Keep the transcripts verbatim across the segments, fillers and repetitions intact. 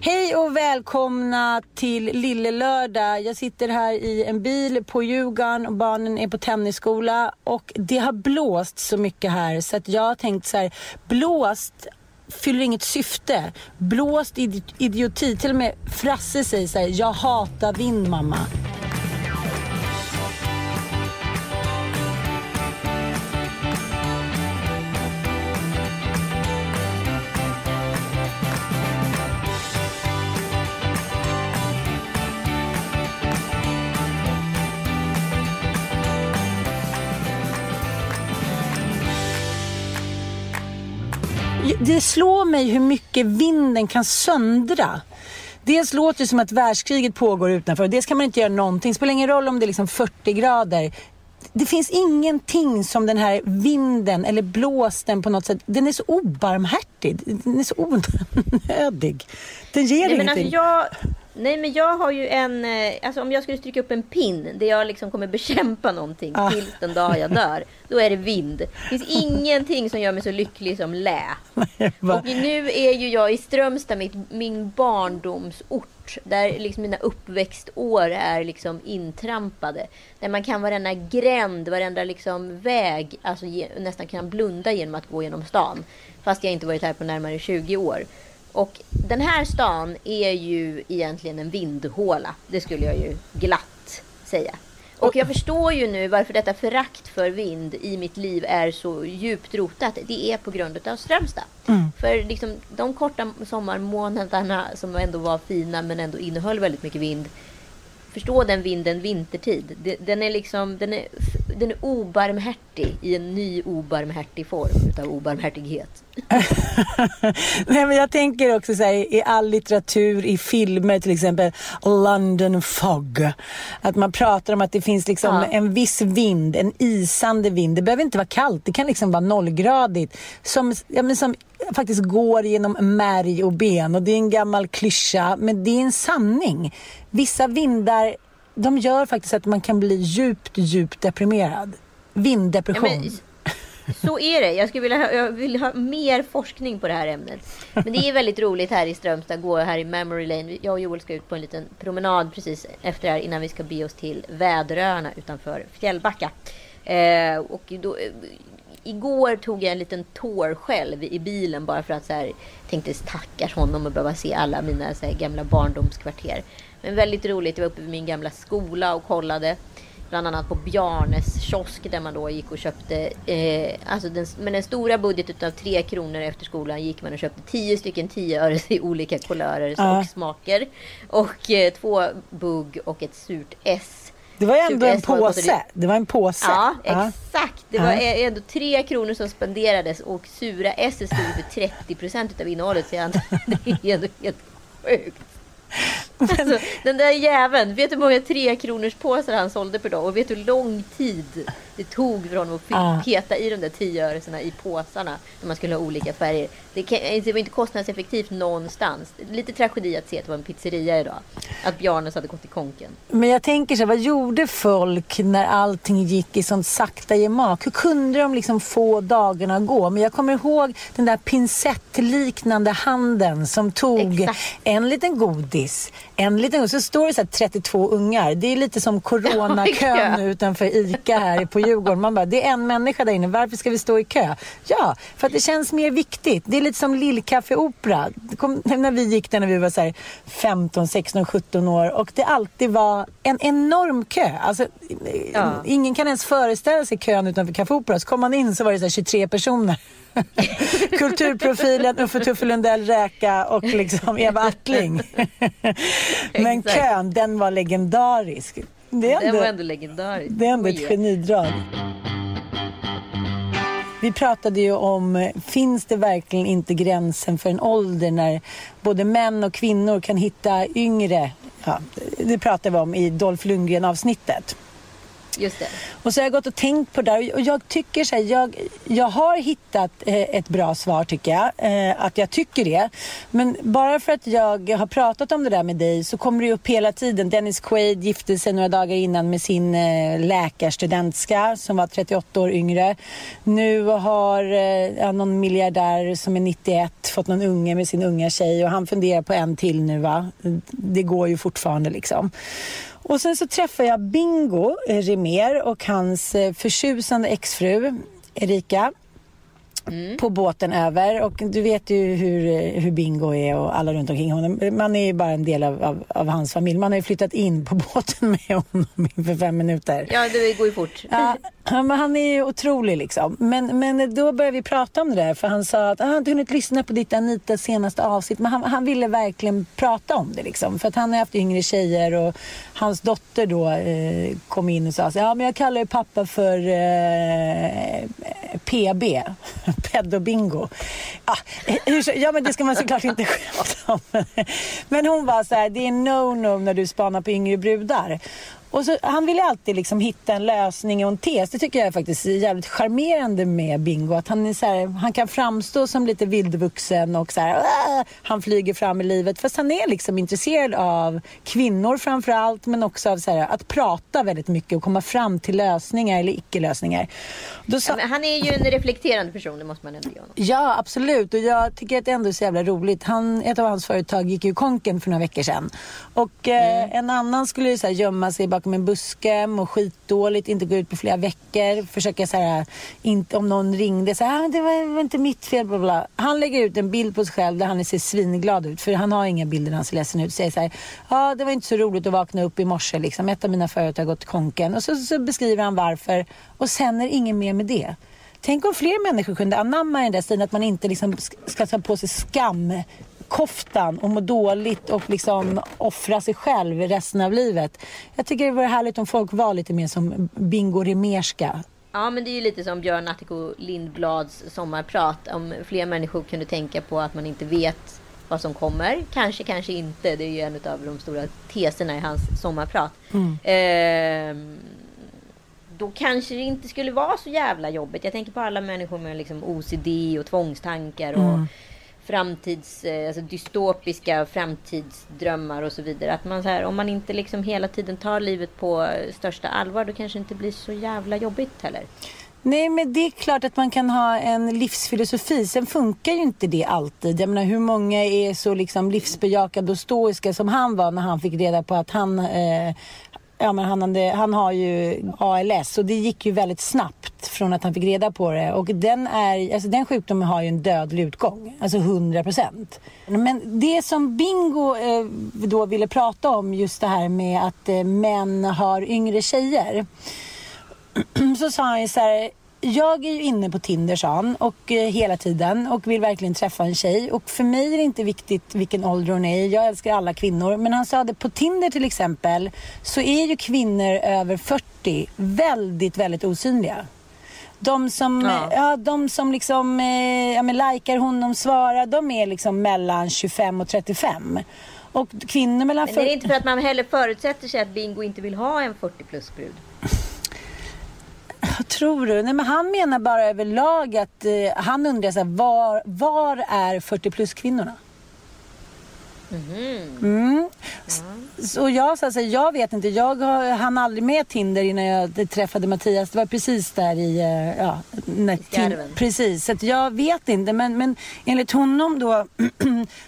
Hej och välkomna till Lille Lördag. Jag sitter här i en bil på Ljugan och barnen är på tennisskola. Och det har blåst så mycket här så att jag har tänkt så här, blåst fyller inget syfte. Blåst idi- idioti. Till och med Frasse säger så här, jag hatar vind mamma. Det slår mig hur mycket vinden kan söndra. Dels låter det som att världskriget pågår utanför. Dels kan man inte göra någonting. Det spelar ingen roll om det är liksom fyrtio grader. Det finns ingenting som den här vinden eller blåsten på något sätt. Den är så obarmhärtig. Den är så onödig. Den ger nej, ingenting. Men alltså jag, nej men jag har ju en... Alltså om jag skulle stryka upp en pin där jag liksom kommer bekämpa någonting ah. tills den dag jag dör. Då är det vind. Det finns ingenting som gör mig så lycklig som lä. Och nu är ju jag i Strömstad, mitt, min barndomsort. Där liksom mina uppväxtår är liksom intrampade. Där man kan varenda gränd, varenda liksom väg. Alltså ge, nästan kan blunda genom att gå genom stan. Fast jag inte varit här på närmare tjugo år. Och den här stan är ju egentligen en vindhåla. Det skulle jag ju glatt säga. Och jag förstår ju nu varför detta förakt för vind i mitt liv är så djupt rotat. Det är på grund av Strömstad. Mm. För liksom, de korta sommarmånaderna som ändå var fina men ändå innehöll väldigt mycket vind. Förstå den vinden vintertid. Den är liksom, den är, den är obarmhärtig i en ny obarmhärtig form utav obarmhärtighet. Nej, men jag tänker också så här, i all litteratur, i filmer till exempel London Fog, att man pratar om att det finns liksom ja. en viss vind, en isande vind. Det behöver inte vara kallt, det kan liksom vara nollgradigt som, ja, men som faktiskt går genom märg och ben. Och det är en gammal klyscha, men det är en sanning. Vissa vindar, de gör faktiskt att man kan bli djupt, djupt deprimerad. Vinddepression. Ja, men... Så är det. Jag skulle vilja ha, jag vill ha mer forskning på det här ämnet. Men det är väldigt roligt här i Strömstad. Gå här i Memory Lane. Jag och Joel ska ut på en liten promenad precis efter det här innan vi ska be oss till Väderöarna utanför Fjällbacka. Eh, och då, igår tog jag en liten tår själv i bilen bara för att så här, tänkte stackars honom och behöva se alla mina så här, gamla barndomskvarter. Men väldigt roligt. Jag var uppe vid min gamla skola och kollade. Bland annat på Bjarnes kiosk där man då gick och köpte, eh, alltså den, med den stora budgeten av tre kronor efter skolan gick man och köpte tio stycken tioöre i olika kolörer uh. och smaker. Och eh, två bugg och ett surt S. Det var ändå en påse. Det var en påse. Ja, uh. exakt. Det uh. var ändå tre kronor som spenderades och sura S stod för trettio procent av innehållet. Så jag antar det är ändå helt sjukt. Men... Alltså, den där jäveln, vet du hur många tre kronors påsar han sålde per dag? Och vet du hur lång tid det tog för honom att ah. peta i de där tioöresarna i påsarna när man skulle ha olika färger? Det, kan, det var inte kostnadseffektivt någonstans. Lite tragedi att se att det var en pizzeria idag. Att Bjarnes hade gått i konken. Men jag tänker så här, vad gjorde folk när allting gick i sånt sakta gemak? Hur kunde de liksom få dagarna gå? Men jag kommer ihåg den där pincettliknande handen som tog Exakt. en liten godis. En liten, och så står det så här trettiotvå ungar. Det är lite som coronakön oh utanför Ica här på Djurgården. Man bara, det är en människa där inne, varför ska vi stå i kö? Ja, för att det känns mer viktigt. Det är lite som Lill Café Opera. Kom, när vi gick där när vi var så här femton, sexton, sjutton år. Och det alltid var en enorm kö. Alltså, ja. Ingen kan ens föreställa sig kön utanför Café Opera. Så kom man in så var det så här tjugotre personer. Kulturprofilen, Uffe Tuffelundell, Räka och liksom Eva Attling. Men kön, den var legendarisk. Det är den ändå, var ändå legendarisk. Det är ändå ett genidrag. Vi pratade ju om, finns det verkligen inte gränsen för en ålder när både män och kvinnor kan hitta yngre? Ja, det pratade vi om i Dolph Lundgren-avsnittet. Just det. Och så har jag gått och tänkt på det där. Och jag tycker så här, jag, jag har hittat ett bra svar tycker jag. Att jag tycker det. Men bara för att jag har pratat om det där med dig så kommer det upp hela tiden. Dennis Quaid gifte sig några dagar innan med sin läkarstudentska som var trettioåtta år yngre. Nu har ja, någon miljardär som är nittioett fått någon unge med sin unga tjej. Och han funderar på en till nu va. Det går ju fortfarande liksom. Och sen så träffar jag Bingo Rimér och hans förtjusande exfru Erika mm. på båten över. Och du vet ju hur, hur Bingo är och alla runt omkring honom. Man är ju bara en del av, av, av hans familj. Man har ju flyttat in på båten med honom för fem minuter. Ja, det går ju fort. Ja, men han är ju otrolig liksom. Men, men då började vi prata om det där. För han sa att han hade hunnit lyssna på ditt Anita senaste avsnitt. Men han, han ville verkligen prata om det liksom. För att han har haft yngre tjejer. Och hans dotter då eh, kom in och sa så, ja men jag kallar ju pappa för eh, P B. Pedobingo. Ah, ja men det ska man såklart inte skämta om. Men hon var så här, det är no-no när du spanar på yngre brudar. Och så, han ville alltid liksom hitta en lösning och en tes. Det tycker jag är faktiskt jävligt charmerande med Bingo. Att han, är så här, han kan framstå som lite vildvuxen och så här, äh, han flyger fram i livet. Fast han är liksom intresserad av kvinnor framförallt. Men också av så här, att prata väldigt mycket och komma fram till lösningar eller icke-lösningar. Då sa, ja, men han är ju en reflekterande person, det måste man ändå göra. Ja, absolut. Och jag tycker att det ändå är så jävla roligt. Han, ett av hans företag gick ju konken för några veckor sedan. Och eh, mm. en annan skulle ju så här, gömma sig bara bakom en buske, mår skitdåligt, inte gå ut på flera veckor, försöker så här, inte, om någon ringde så här, det var inte mitt fel, bla bla. Han lägger ut en bild på sig själv där han ser svinglad ut, för han har inga bilder när han ser ledsen ut, säger så här, ja ah, det var inte så roligt att vakna upp i morse liksom, ett av mina företag har gått konken, och så, så beskriver han varför, och sen är ingen mer med det. Tänk om fler människor kunde anamma den där stilen, att man inte liksom ska ta på sig skam koftan och må dåligt och liksom offra sig själv resten av livet. Jag tycker det vore härligt om folk var lite mer som Bingo Rimerska. Ja, men det är ju lite som Björn Attiko Lindblads sommarprat. Om fler människor kunde tänka på att man inte vet vad som kommer. Kanske, kanske inte. Det är ju en av de stora teserna i hans sommarprat. Mm. Ehm, då kanske det inte skulle vara så jävla jobbigt. Jag tänker på alla människor med liksom O C D och tvångstankar och mm. framtids, alltså dystopiska framtidsdrömmar och så vidare. Att man så här, om man inte liksom hela tiden tar livet på största allvar, då kanske det inte blir så jävla jobbigt heller. Nej, men det är klart att man kan ha en livsfilosofi. Sen funkar ju inte det alltid. Jag menar, hur många är så liksom livsbejakade och stoiska som han var när han fick reda på att han... Eh, Ja, men han, hade, han har ju A L S och det gick ju väldigt snabbt från att han fick reda på det. Och den, är, alltså den sjukdomen har ju en dödlig utgång, alltså hundra procent. Men det som Bingo eh, då ville prata om, just det här med att eh, män har yngre tjejer. Så sa han ju så här, jag är ju inne på Tinder, sa han, och eh, hela tiden och vill verkligen träffa en tjej. Och för mig är det inte viktigt vilken ålder hon är. Jag älskar alla kvinnor. Men han sa att på Tinder till exempel så är ju kvinnor över fyrtio väldigt, väldigt osynliga. De som, ja. Ja, de som liksom, eh, ja, men likar honom, svarar, de är liksom mellan tjugofem och trettiofem. Och kvinnor mellan fyrtio... Men är det inte för att man heller förutsätter sig att Bingo inte vill ha en fyrtio plus brud? Vad tror du? Nej, men han menar bara överlag att eh, han undrar så här, var, var är fyrtio plus kvinnorna? Mm. Mm. Så jag, så alltså, jag vet inte, jag hann aldrig med Tinder innan jag träffade Mattias. Det var precis där i, ja, nej, tim- precis. Så att jag vet inte, men, men enligt honom då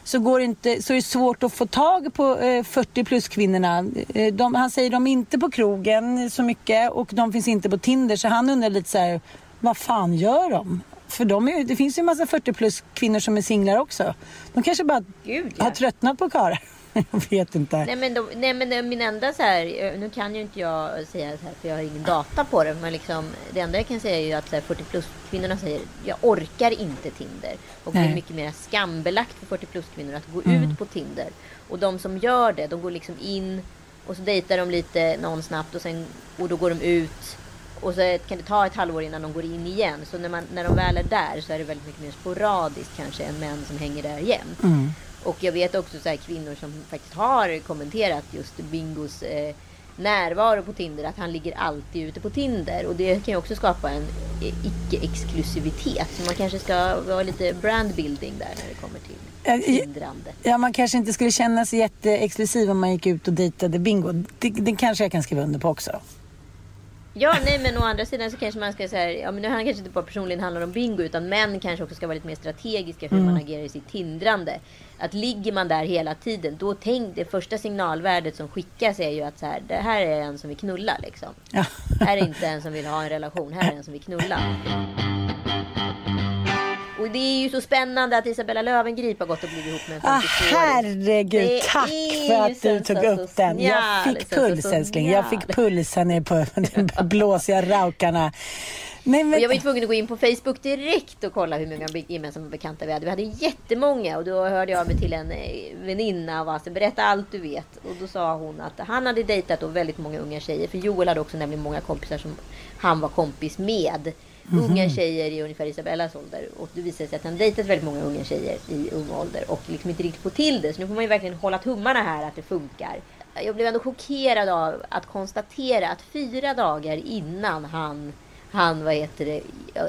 så går det inte, så är det svårt att få tag på eh, fyrtio plus kvinnorna. De, han säger de är inte på krogen så mycket och de finns inte på Tinder, så han undrar lite så här, vad fan gör de? För de är, det finns ju en massa fyrtio plus kvinnor som är singlar också. De kanske bara Gud, ja. har tröttnat på karlar. Jag vet inte. Nej men, de, nej, men min enda så här, nu kan ju inte jag säga så här, för jag har ingen data på det. Men liksom, det enda jag kan säga är ju att så här, fyrtio plus kvinnorna säger, jag orkar inte Tinder. Och nej. Det är mycket mer skambelagt för fyrtio plus kvinnor att gå mm. ut på Tinder. Och de som gör det, de går liksom in och så dejtar de lite någon snabbt och, sen, och då går de ut. Och så kan det ta ett halvår innan de går in igen. Så när, man, när de väl är där så är det väldigt mycket mer sporadiskt kanske än män som hänger där jämt. Mm. Och jag vet också så här, kvinnor som faktiskt har kommenterat just Bingos eh, närvaro på Tinder. Att han ligger alltid ute på Tinder. Och det kan ju också skapa en eh, icke-exklusivitet. Så man kanske ska vara lite brandbuilding där när det kommer till. Ja, man kanske inte skulle känna sig jätteexklusiv om man gick ut och dejtade Bingo. Det, det kanske jag kan skriva under på också. Ja, nej, men å andra sidan så kanske man ska säga, ja, men nu handlar det kanske inte bara personligen handlar om Bingo, utan män kanske också ska vara lite mer strategiska för hur mm. man agerar i sitt tindrande. Att ligger man där hela tiden, då tänk, det första signalvärdet som skickas är ju att så här, det här är en som vill knulla liksom. Ja. Här är inte en som vill ha en relation, här är en som vill knulla. Och det är ju så spännande att Isabella Löwengrip har gått och blivit ihop med en femtiotvååring. Ah, herregud, tack för att du tog upp den. Jag fick puls, älskling. Jag fick pulsen ner på de blåsiga raukarna. Nej, men... och jag var ju tvungen att gå in på Facebook direkt och kolla hur många gemensamma bekanta vi hade. Vi hade jättemånga och då hörde jag mig till en väninna och var så, berätta allt du vet. Och då sa hon att han hade dejtat och väldigt många unga tjejer. För Joel hade också nämligen många kompisar som han var kompis med. Mm-hmm. Unga tjejer i ungefär Isabellas ålder. Och det visade sig att han dejtat väldigt många unga tjejer i ung ålder och liksom inte riktigt få till det. Så nu får man ju verkligen hålla tummarna här att det funkar. Jag blev ändå chockerad av att konstatera att fyra dagar innan han, han vad heter det,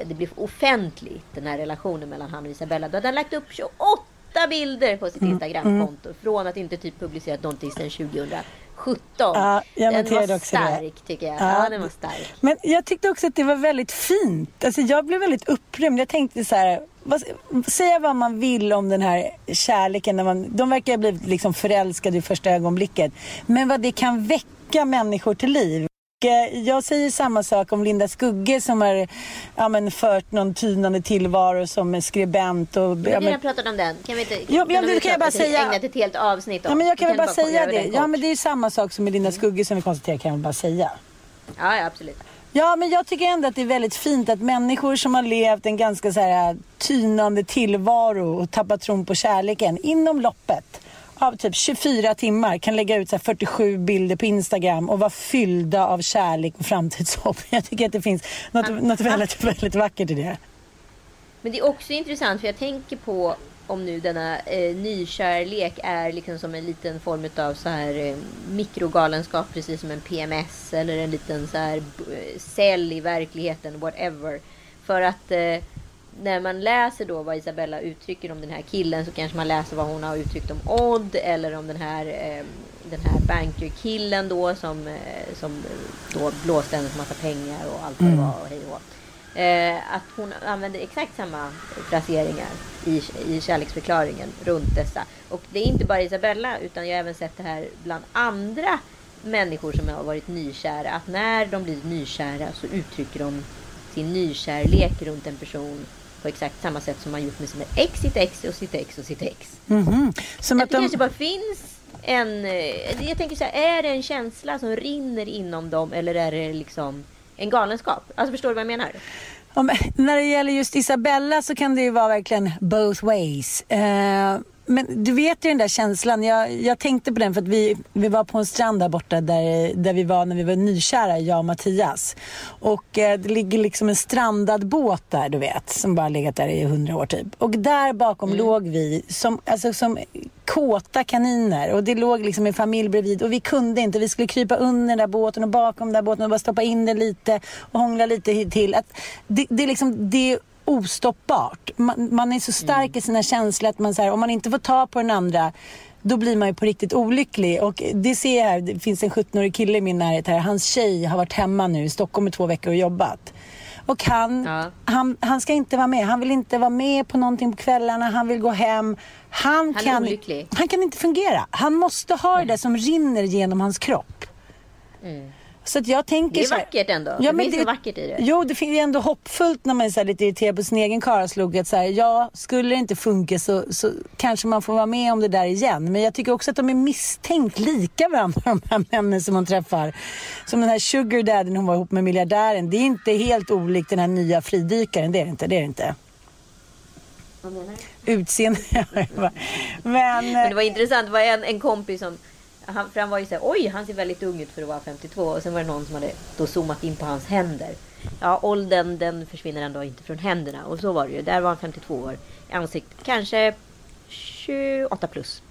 det blev offentligt, den här relationen mellan han och Isabella, då hade han lagt upp tjugoåtta bilder på sitt Instagramkonto från att inte typ publicerat någonting sedan tjugohundrasjutton. Ja, jag den var också stark det. tycker jag. Ja. Ja, den var stark. Men jag tyckte också att det var väldigt fint. Alltså jag blev väldigt upprymd. Jag tänkte så här, vad, säga vad man vill om den här kärleken när man, de verkar ha blivit liksom förälskade i första ögonblicket. Men vad det kan väcka människor till liv. Jag säger samma sak om Linda Skugge som har ja, men, fört någon tynande tillvaro som skribent. Och, men vi har ja, pratat om den. Kan vi inte, jo, den ja, vi kan jag bara säga, ägnat ett helt avsnitt om. Ja, men jag kan väl bara säga det. Ja, men det är ju samma sak som med Linda Skugge som vi konstaterar, kan jag bara säga. Ja, ja, absolut. Ja, men jag tycker ändå att det är väldigt fint att människor som har levt en ganska så här, tynande tillvaro och tappat tron på kärleken inom loppet av typ tjugofyra timmar kan lägga ut så här fyrtiosju bilder på Instagram och vara fyllda av kärlek och framtidshopp. Jag tycker att det finns något, ah, något väldigt, ah. väldigt vackert i det. Men det är också intressant, för jag tänker på om nu denna eh, nykärlek är liksom som en liten form av så här eh, mikrogalenskap, precis som en P M S eller en liten så här b- cell i verkligheten, whatever. För att eh, när man läser då vad Isabella uttrycker om den här killen, så kanske man läser vad hon har uttryckt om Odd eller om den här, eh, den här bankerkillen då som, eh, som då blåste hennes massa pengar och allt vad det var och hej och eh, att hon använder exakt samma placeringar i, i kärleksförklaringen runt dessa. Och det är inte bara Isabella, utan jag har även sett det här bland andra människor som har varit nykära, att när de blir nykära så uttrycker de sin nykärlek runt en person på exakt samma sätt som man gjort med sina ex, sitt ex och sitt ex och sitt ex. Mm-hmm. Som att det de... kanske bara finns en... Jag tänker så här, är det en känsla som rinner inom dem eller är det liksom en galenskap? Alltså förstår du vad jag menar? Om, när det gäller just Isabella så kan det ju vara verkligen both ways. Eh... Men du vet ju den där känslan, jag, jag tänkte på den för att vi, vi var på en strand där borta där, där vi var när vi var nykära, jag och Mattias. Och eh, det ligger liksom en strandad båt där, du vet, som bara legat där i hundra år typ. Och där bakom mm. låg vi som, alltså, som kåta kaniner, och det låg liksom en familj bredvid och vi kunde inte, vi skulle krypa under den där båten och bakom den där båten och bara stoppa in den lite och hångla lite till. Att det, det är liksom... Det, ostoppbart. Man, man är så stark mm. i sina känslor att man så här, om man inte får ta på den andra då blir man ju på riktigt olycklig. Och det ser jag här, det finns en sjuttonårig kille i min närhet här. Hans tjej har varit hemma nu i Stockholm i två veckor och jobbat. Och han, ja. han, han ska inte vara med. Han vill inte vara med på någonting på kvällarna. Han vill gå hem. Han, han, kan, han kan inte fungera. Han måste ha mm. det som rinner genom hans kropp. Mm. Så att jag tänker, det är vackert ändå. Ja, det men är det, vackert i det. Jo, det finns ju ändå hoppfullt när man är så här lite irriterad på sin egen karlslog. Att så här, ja, skulle det inte funka så, så kanske man får vara med om det där igen. Men jag tycker också att de är misstänkt lika varandra, de här männen som man träffar. Som den här sugar dadden hon var ihop med miljardären. Det är inte helt olikt den här nya fridykaren. Det är det inte, det är det inte. Vad menar du? Utseende. men, men det var intressant, det var en, en kompis som... Han, för han var ju såhär, oj han ser väldigt ung ut för att vara femtiotvå. Och sen var det någon som hade då zoomat in på hans händer. Ja, åldern den försvinner ändå inte från händerna. Och så var det ju, där var han femtiotvå år. I ansiktet, kanske tjugoåtta plus.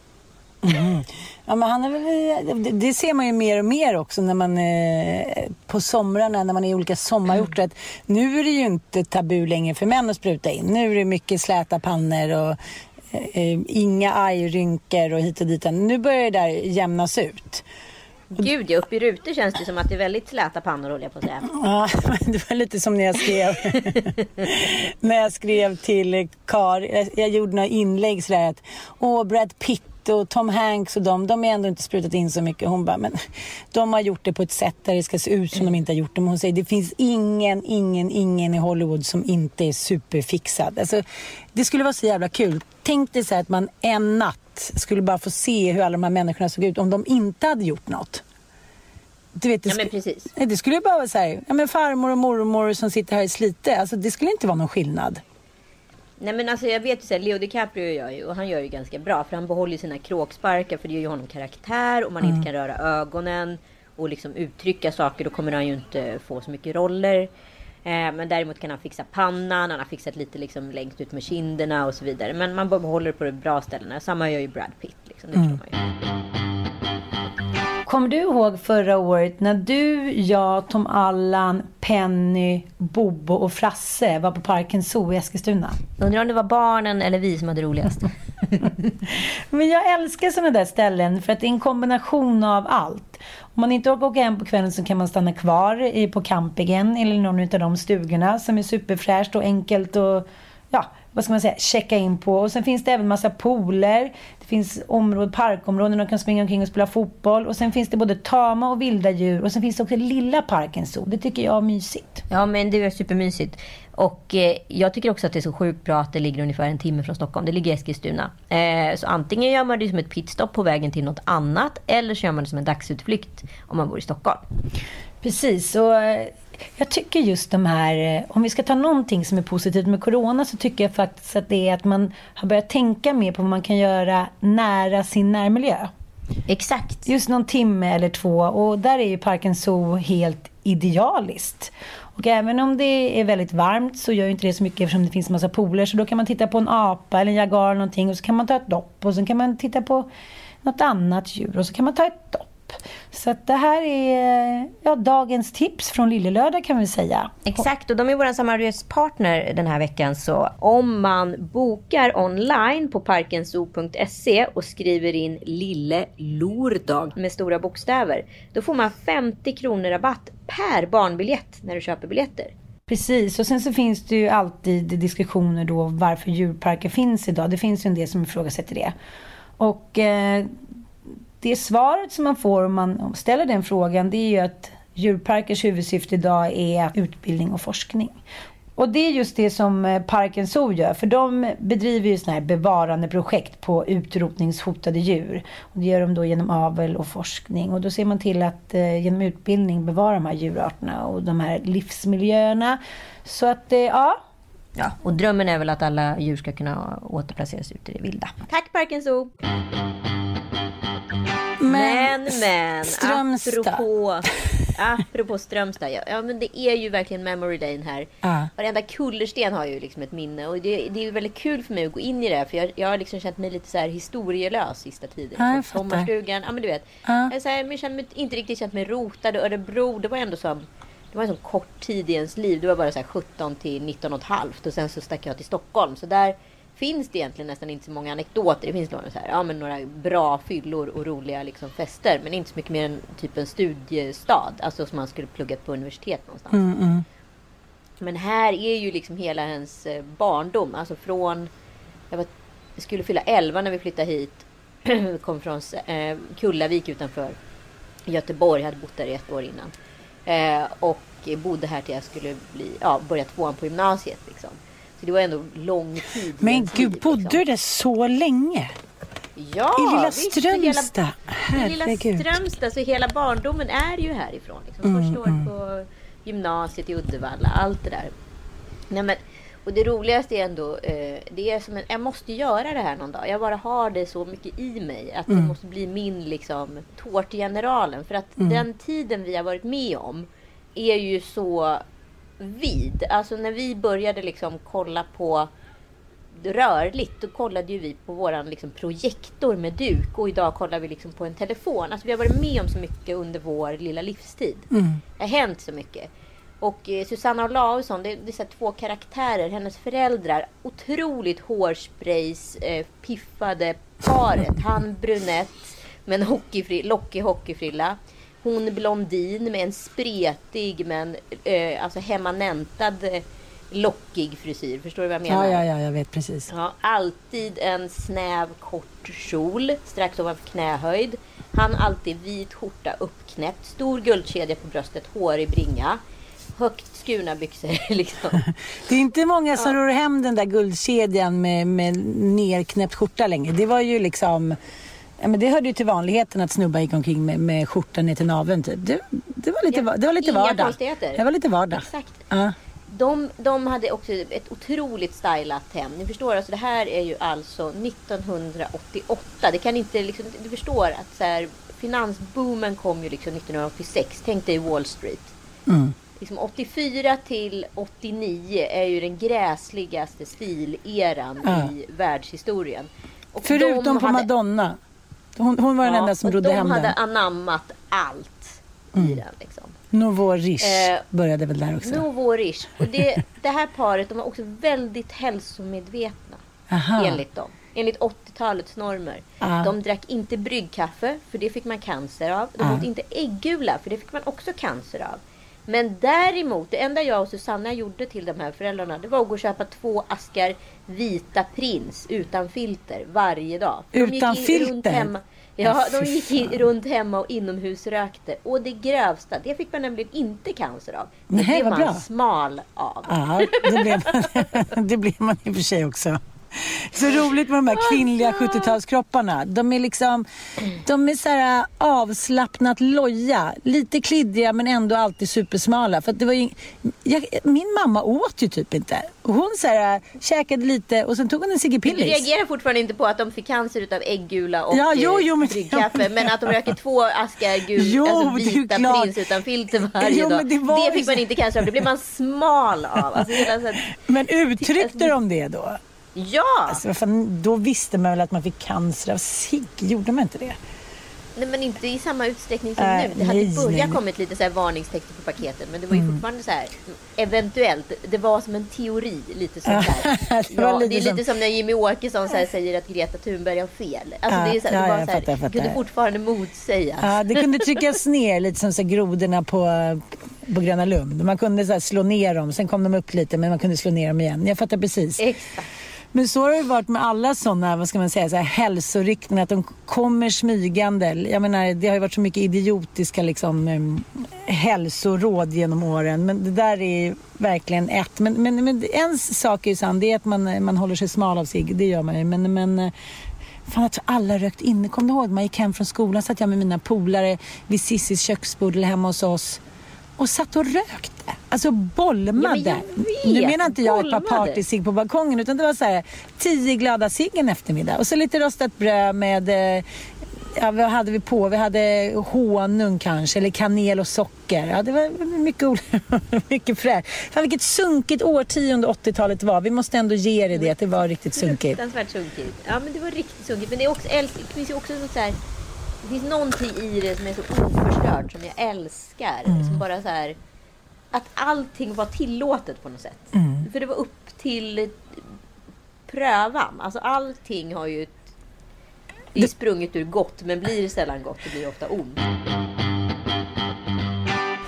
Mm. Ja, men han är väl, det, det ser man ju mer och mer också när man eh, på somrarna, när man är i olika sommarorter. Mm. Nu är det ju inte tabu längre för män att spruta in. Nu är det mycket släta pannor och inga ajrynkor och hit och dit. Nu börjar det där jämnas ut. Gud, jag uppe i rutor känns det som att det är väldigt släta pannor, håller jag på att säga. Ja, men det var lite som när jag skrev när jag skrev till Kar. Jag gjorde några inlägg så där att åh, Brad Pitt och Tom Hanks och dem, de är ändå inte sprutat in så mycket. Hon bara, men de har gjort det på ett sätt där det ska se ut som de inte har gjort det. Men hon säger, det finns ingen, ingen, ingen i Hollywood som inte är superfixad. Alltså, det skulle vara så jävla kul. Tänk dig så här att man en natt skulle bara få se hur alla de här människorna såg ut om de inte hade gjort något. Du vet, det, sk- ja, men precis. Det skulle ju bara vara så här, ja, men farmor och mormor som sitter här i Slite. Alltså, det skulle inte vara någon skillnad. Nej, men alltså jag vet ju såhär, Leo DiCaprio gör ju, och han gör ju ganska bra, för han behåller ju sina kråksparkar, för det gör ju honom karaktär, och man mm. inte kan röra ögonen och liksom uttrycka saker, då kommer han ju inte få så mycket roller. Eh, men däremot kan han fixa pannan, han har fixat lite liksom längst ut med kinderna och så vidare, men man behåller på de bra ställena. Samma gör ju Brad Pitt liksom, det mm. tror man ju. Kommer du ihåg förra året när du, jag, Tom Allan, Penny, Bobo och Frasse var på Parken Zoo i Eskilstuna? Undrar om det var barnen eller vi som hade roligast. Men jag älskar sådana där ställen för att det är en kombination av allt. Om man inte orkar åka hem på kvällen så kan man stanna kvar på campingen eller någon av de stugorna som är superfräscht och enkelt och ja, vad ska man säga, checka in på. Och sen finns det även massa pooler. Det finns områden, parkområden där de kan springa omkring och spela fotboll. Och sen finns det både tama och vilda djur. Och sen finns det också lilla Parken Zoo. Det tycker jag är mysigt. Ja, men det är supermysigt. Och eh, jag tycker också att det är så sjukt bra att det ligger ungefär en timme från Stockholm. Det ligger i Eskilstuna. Eh, så antingen gör man det som ett pitstop på vägen till något annat. Eller så gör man det som en dagsutflykt om man bor i Stockholm. Precis, och... Jag tycker just de här, om vi ska ta någonting som är positivt med corona, så tycker jag faktiskt att det är att man har börjat tänka mer på vad man kan göra nära sin närmiljö. Exakt. Just någon timme eller två, och där är ju Parken Zoo helt idealiskt. Och även om det är väldigt varmt så gör ju inte det så mycket eftersom det finns en massa pooler, så då kan man titta på en apa eller en jagar eller någonting, och så kan man ta ett dopp, och så kan man titta på något annat djur, och så kan man ta ett dopp. Så att det här är ja, dagens tips från Lille Lördag kan vi säga. Exakt, och de är våra samarbetspartner den här veckan. Så om man bokar online på parkenso punkt se och skriver in Lille Lördag med stora bokstäver, då får man femtio kronor rabatt per barnbiljett när du köper biljetter. Precis, och sen så finns det ju alltid diskussioner då varför djurparker finns idag. Det finns ju en del som ifrågasätter det. Och... Eh, Det svaret som man får om man ställer den frågan, det är ju att djurparkers huvudsyfte idag är utbildning och forskning. Och det är just det som Parken Zoo gör, för de bedriver ju sådana här bevarande projekt på utrotningshotade djur. Och det gör de då genom avel och forskning, och då ser man till att genom utbildning bevara de här djurarterna och de här livsmiljöerna. Så att ja... Ja, och drömmen är väl att alla djur ska kunna återplaceras ute i det vilda. Tack Parken Zoo! Men, men, Strömstad. apropå, apropå Strömstad, ja, ja men det är ju verkligen memory dayn här. Uh. Varenda kullersten har ju liksom ett minne, och det, det är ju väldigt kul för mig att gå in i det, för jag, jag har liksom känt mig lite så här historielös sista tiden. Uh, Sommarstugan, ja men du vet. Uh. Jag, så här, men jag kände mig, inte riktigt känt mig rotad, och Örebro, det var ändå som... Det var en sån kort tid i ens liv. Det var bara så här sjutton till nitton och ett halvt. Och sen så stack jag till Stockholm. Så där finns det egentligen nästan inte så många anekdoter. Det finns några, så här, ja, men några bra fyllor och roliga liksom, fester. Men inte så mycket mer än typ en studiestad. Alltså som man skulle plugga på universitet någonstans. Mm, mm. Men här är ju liksom hela hennes barndom. Alltså från... Jag, var, jag skulle fylla elva när vi flyttade hit. Kom från eh, Kullavik utanför Göteborg. Jag hade bott där i ett år innan. Eh, och bodde här till jag skulle bli, ja, börja tvåan på gymnasiet liksom. Så det var ändå lång tid. Men tid, gud, bodde liksom. Du det så länge? Ja, i lilla Strömstad. I lilla Strömstad, så hela barndomen är ju härifrån. Liksom. Mm, Först mm. på gymnasiet i Uddevalla, allt det där. Nej, men, och det roligaste är ändå, eh, det är som en, jag måste göra det här någon dag. Jag bara har det så mycket i mig att mm. det måste bli min liksom, tårtgeneralen. För att mm. den tiden vi har varit med om är ju så... vid. Alltså när vi började liksom kolla på rörligt, då kollade ju vi på våran liksom projektor med duk, och idag kollar vi liksom på en telefon. Alltså vi har varit med om så mycket under vår lilla livstid. Mm. Det har hänt så mycket. Och eh, Susanna Olausson, det, det är så här två karaktärer, hennes föräldrar, otroligt hårsprays eh, piffade paret. Han brunett med en hockeyfri, lockig hockeyfrilla. Hon blondin med en spretig men eh, alltså hemmanentad lockig frisyr. Förstår du vad jag menar? Ja, ja, ja, jag vet precis. Ja, alltid en snäv kort kjol strax ovanför knähöjd. Han alltid vit skjorta uppknäppt, stor guldkedja på bröstet, hår i bringa, högt skurna byxor liksom. Det är inte många som ja. rör hem den där guldkedjan med, med nerknäppt skjorta längre. Det var ju liksom... Ja, men det hörde ju till vanligheten att snubba gick omkring med, med skjortan ner till naveln typ. Det, det var lite, ja, det var lite vardag. Det var lite vardag. Exakt. Uh. De, de hade också ett otroligt stylat hem. Ni förstår, alltså det här är ju alltså nittonhundraåttioåtta. Det kan inte liksom, du förstår att så här, finansboomen kom ju liksom nittonhundraåttiosex. Tänk dig Wall Street. Mm. Liksom åttiofyra till åttionio är ju den gräsligaste stileran uh. i världshistorien. Och förutom på hade... Madonna. Hon, hon var den ja, enda som rodde hem den. De hade anammat allt mm. i den. Liksom. Novorish eh, började väl där också. Novorish. Och det, det här paret, de var också väldigt hälsomedvetna. Aha. Enligt dem. Enligt åttiotalets normer. Ah. De drack inte bryggkaffe, för det fick man cancer av. De ah. åt inte äggula, för det fick man också cancer av. Men däremot, det enda jag och Susanna gjorde till de här föräldrarna, det var att gå och köpa två askar vita prins utan filter varje dag. De utan gick filter? Runt hemma, ja, de gick in, runt hemma och inomhusrökte. Och det grövsta, det fick man nämligen inte cancer av. Det nej, blev man bra. Smal av. Ja, det blev man, det blev man i och för sig också. Så roligt med de här kvinnliga sjuttiotalskropparna. De är liksom, de är så här avslappnat loja, lite kliddiga men ändå alltid supersmala. För att det var ju, jag, min mamma åt ju typ inte. Hon så här käkade lite och sen tog hon en cigipillis. Du reagerar fortfarande inte på att de fick cancer utav äggula och ja, jo, jo, men, tryckkaffe, ja, men att de röker två askar gul, jo, alltså vita prins utan filter varje jo, dag. Det, det fick man inte cancer av, det blev man smal av. Alltså, hela så här, men uttryckte t- de det då? Ja! Alltså, fan, då visste man väl att man fick cancer av sig. Gjorde man inte det? Nej, men inte i samma utsträckning som äh, nu. Det hade i början kommit lite så här varningstexter på paketen. Men det var ju mm. fortfarande så här, eventuellt, det var som en teori. Lite sånt där. det, ja, lite det är som... lite som när Jimmy Åkesson så här, säger att Greta Thunberg har fel. Alltså, äh, det, är så här, ja, det var jag så här, fattar, fattar. Kunde fortfarande motsägas. Ja, det kunde tryckas ner lite som så här, grodorna på... på Gröna Lund. Man kunde så här, slå ner dem. Sen kom de upp lite, men man kunde slå ner dem igen. Jag fattar precis. Exakt. Men så har det varit med alla sådana, vad ska man säga, så här hälsoriktningar, att de kommer smygande. Jag menar, det har ju varit så mycket idiotiska liksom, um, hälsoråd genom åren. Men det där är verkligen ett. Men, men, men en sak är ju sann, det är att man, man håller sig smal av sig. Det gör man ju. Men, men fan att alla rökt inne. Kom du ihåg, man gick hem från skolan, satt jag med mina polare vid Sissis köksbord eller hemma hos oss. Och satt och rökte. Alltså bollmade. Ja, men nu menar inte jag bollmade. Ett par partycigg på balkongen. Utan det var så här tio glada ciggen eftermiddag. Och så lite rostat bröd med... Ja, vad hade vi på? Vi hade honung kanske. Eller kanel och socker. Ja, det var mycket olika. mycket frä. Fan, vilket sunkigt årtionde åttiotalet var. Vi måste ändå ge er det. Att det var riktigt sunkigt. Fruktansvärt sunkigt. Ja, men det var riktigt sunkigt. Men det är också... Det finns ju också så här... Det finns någonting i det som är så oförstört som jag älskar. Mm. Som bara så här, att allting var tillåtet på något sätt. Mm. För det var upp till prövan. Alltså allting har ju det är sprunget ur gott, men blir det sällan gott, det blir ofta ont.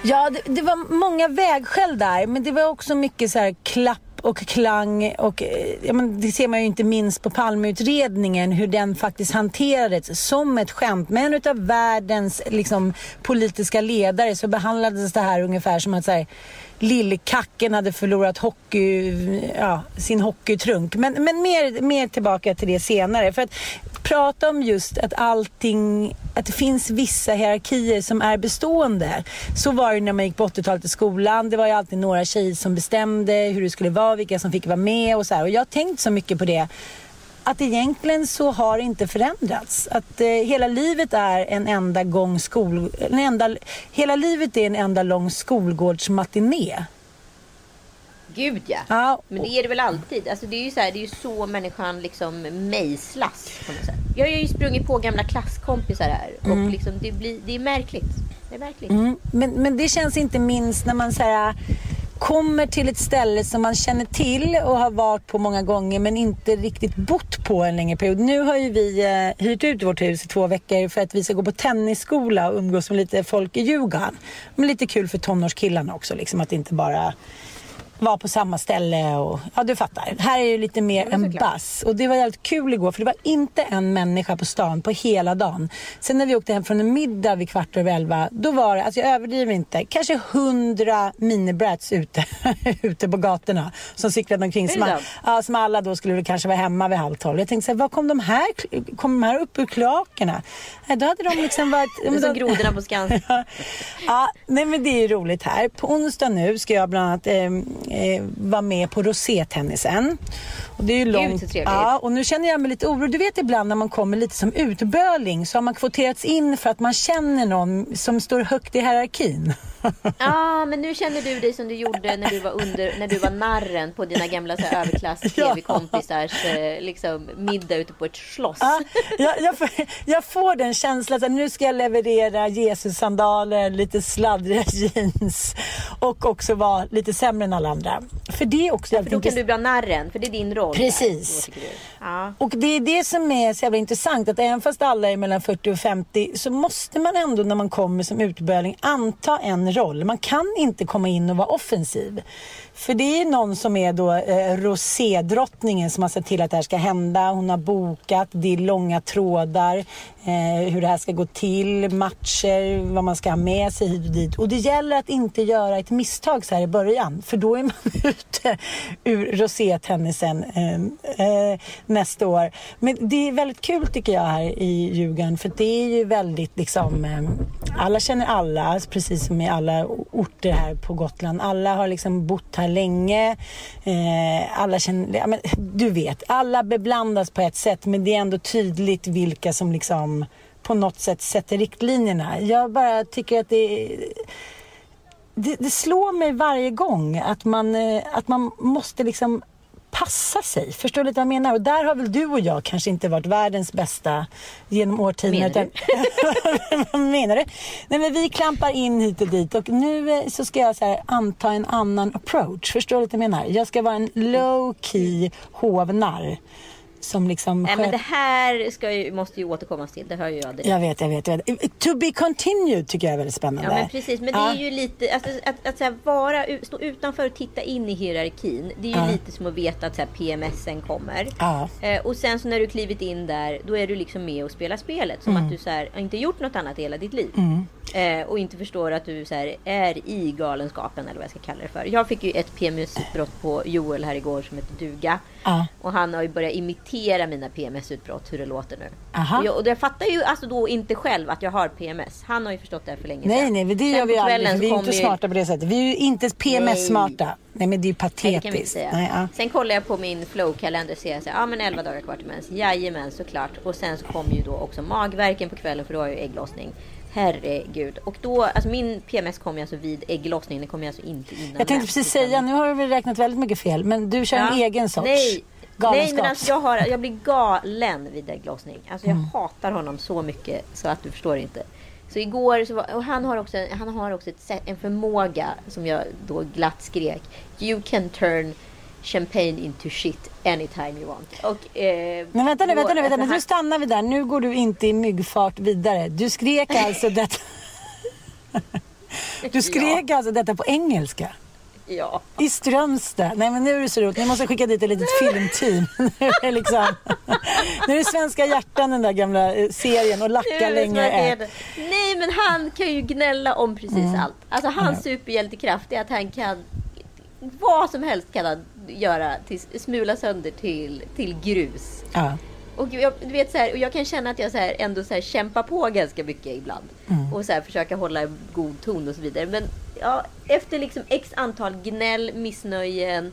Ja, det, det var många vägskäl där, men det var också mycket så här klapp och klang och ja, men det ser man ju inte minst på Palmeutredningen, hur den faktiskt hanterades som ett skämt. Men utav världens liksom, politiska ledare så behandlades det här ungefär som att så här, lillkacken hade förlorat hockey, ja, sin hockeytrunk. Men, men mer, mer tillbaka till det senare. För att prata om just att allting, att det finns vissa hierarkier som är bestående. Så var det när man gick på åttiotalet i skolan. Det var ju alltid några tjejer som bestämde hur det skulle vara, vilka som fick vara med och så här. Och jag har tänkt så mycket på det. Att egentligen så har det inte förändrats. Att eh, hela livet är en enda gång skol... En enda, hela livet är en enda lång skolgårdsmatiné. Gud ja. ja. Men det är det väl alltid. Alltså det är ju så här, det är ju så människan liksom mejslas på något sätt. Jag har ju sprungit på gamla klasskompisar här. Och mm. liksom det, blir, det är märkligt. Det är märkligt. Mm. Men, men det känns inte minst när man så här... kommer till ett ställe som man känner till och har varit på många gånger men inte riktigt bott på en längre period. Nu har ju vi eh, hyrt ut vårt hus i två veckor för att vi ska gå på tennisskola och umgås med lite folk i Djurgården. Men lite kul för tonårskillarna också, liksom att inte bara vara på samma ställe. Och, ja, du fattar. Här är ju lite mer en bass. Och det var jävligt kul igår för det var inte en människa på stan på hela dagen. Sen när vi åkte hem från en middag vid kvart över elva, då var det, alltså jag överdriver inte, kanske hundra minibrats ute, ute på gatorna som cyklade omkring. Som, ja, som alla då skulle kanske vara hemma vid halv tolv. Jag tänkte så här, var kom de här, kom de här upp ur klakerna? Nej, då hade de liksom varit... det är som grodorna på Skansen. ja, ja, nej men det är ju roligt här. På onsdag nu ska jag bland annat... Eh, var med på rosétennisen. Och det är ju långt. Ja, och nu känner jag mig lite oro. Du vet ibland när man kommer lite som utböling så har man kvoterats in för att man känner någon som står högt i hierarkin. Ja, ah, men nu känner du dig som du gjorde när du var under när du var narren på dina gamla så här, överklass T V-kompisars liksom middag ute på ett slott. Ah, jag, jag, jag får den känslan att nu ska jag leverera Jesus-sandaler, lite sladdriga jeans och också vara lite sämre än alla andra. För det är också ja, för då kan du bli narren, för det är din roll. Precis. Där, ja. Och det är det som är så jävla intressant, att även fast alla är mellan fyrtio och femtio så måste man ändå när man kommer som utböling anta en roll. Man kan inte komma in och vara offensiv. För det är någon som är då eh, rosédrottningen som har sett till att det här ska hända. Hon har bokat, det är långa trådar, eh, hur det här ska gå till, matcher, vad man ska ha med sig hit och dit. Och det gäller att inte göra ett misstag så här i början. För då är man ute ur rosétennisen eh, eh, nästa år. Men det är väldigt kul tycker jag här i Ljugan. För det är ju väldigt liksom, eh, alla känner alla, precis som i alla orter här på Gotland. Alla har liksom bott här länge. Eh, alla känner, ja, men, du vet, alla beblandas på ett sätt, men det är ändå tydligt vilka som liksom på något sätt sätter riktlinjerna. Jag bara tycker att det, det, det slår mig varje gång att man, att man måste liksom passa sig. Förstår du lite vad jag menar? Och där har väl du och jag kanske inte varit världens bästa genom årtionden. Vad menar du? Nej, men vi klampar in hit och dit. Och nu så ska jag så här, anta en annan approach. Förstår du lite vad jag menar? Jag ska vara en low-key hovnarr. Som liksom nej, men det här ska ju, måste ju återkommas till. Det hör ju jag direkt. Jag vet, jag vet, jag vet. To be continued tycker jag är väldigt spännande. Ja, men precis. Men ja. Det är ju lite... Alltså, att att så här, vara, stå utanför och titta in i hierarkin. Det är ju ja. lite som att veta att så här, P M S-en kommer. Ja. Eh, och sen så när du klivit in där, då är du liksom med och spelar spelet. Som mm. att du så här, har inte gjort något annat i hela ditt liv. Mm. Eh, och inte förstår att du så här, är i galenskapen, eller vad jag ska kalla det för. Jag fick ju ett P M S-utbrott på Joel här igår som heter Duga. Ja. Och han har ju börjat imitera mina P M S-utbrott, hur det låter nu. Och jag, och jag fattar ju alltså då inte själv att jag har P M S. Han har ju förstått det här för länge sedan. Nej, nej, men det gör vi aldrig. Vi är inte smarta på det sättet. Vi är ju inte P M S-smarta. Nej. nej, men det är ju patetiskt. Nej, nej, ja. Sen kollar jag på min flow-kalender och ser att ah, men elva dagar kvar till mens. Jajamän, såklart. Och sen så kommer ju då också magverken på kvällen, för då har jag ju ägglossning. Herregud. Och då, alltså min P M S kom jag alltså vid ägglossning. Det kom jag alltså inte innan. Jag tänkte precis säga, nu har vi räknat väldigt mycket fel. Men du kör ja. en egen sorts. Nej. Nej, men alltså jag, har, jag blir galen vid ägglossning. Alltså jag mm. hatar honom så mycket så att du förstår inte. Så igår, så var, och han har också, han har också ett, en förmåga som jag då glatt skrek. You can turn champagne into shit anytime you want. Och, eh, men vänta nu, vänta nu, vänta, men nu stannar vi där. Nu går du inte i myggfart vidare. Du skrek alltså detta. Du skrek ja. alltså detta på engelska. Ja. I Strömstad. Nej, men nu är det så roligt. Nu måste jag skicka dit ett litet filmteam. Nu är det liksom... Nu är det Svenska hjärtan, den där gamla serien, och lacka längre är det. Nej, men han kan ju gnälla om precis mm. allt. Alltså hans ja. superhjältekraft är att han kan... Vad som helst kan han göra till, smula sönder till, till grus. Ja. Och jag, du vet, så här, och jag kan känna att jag så här, ändå så här, kämpar på ganska mycket ibland. Mm. Och så här, försöka hålla en god ton och så vidare. Men ja, efter liksom x antal gnäll, missnöjen,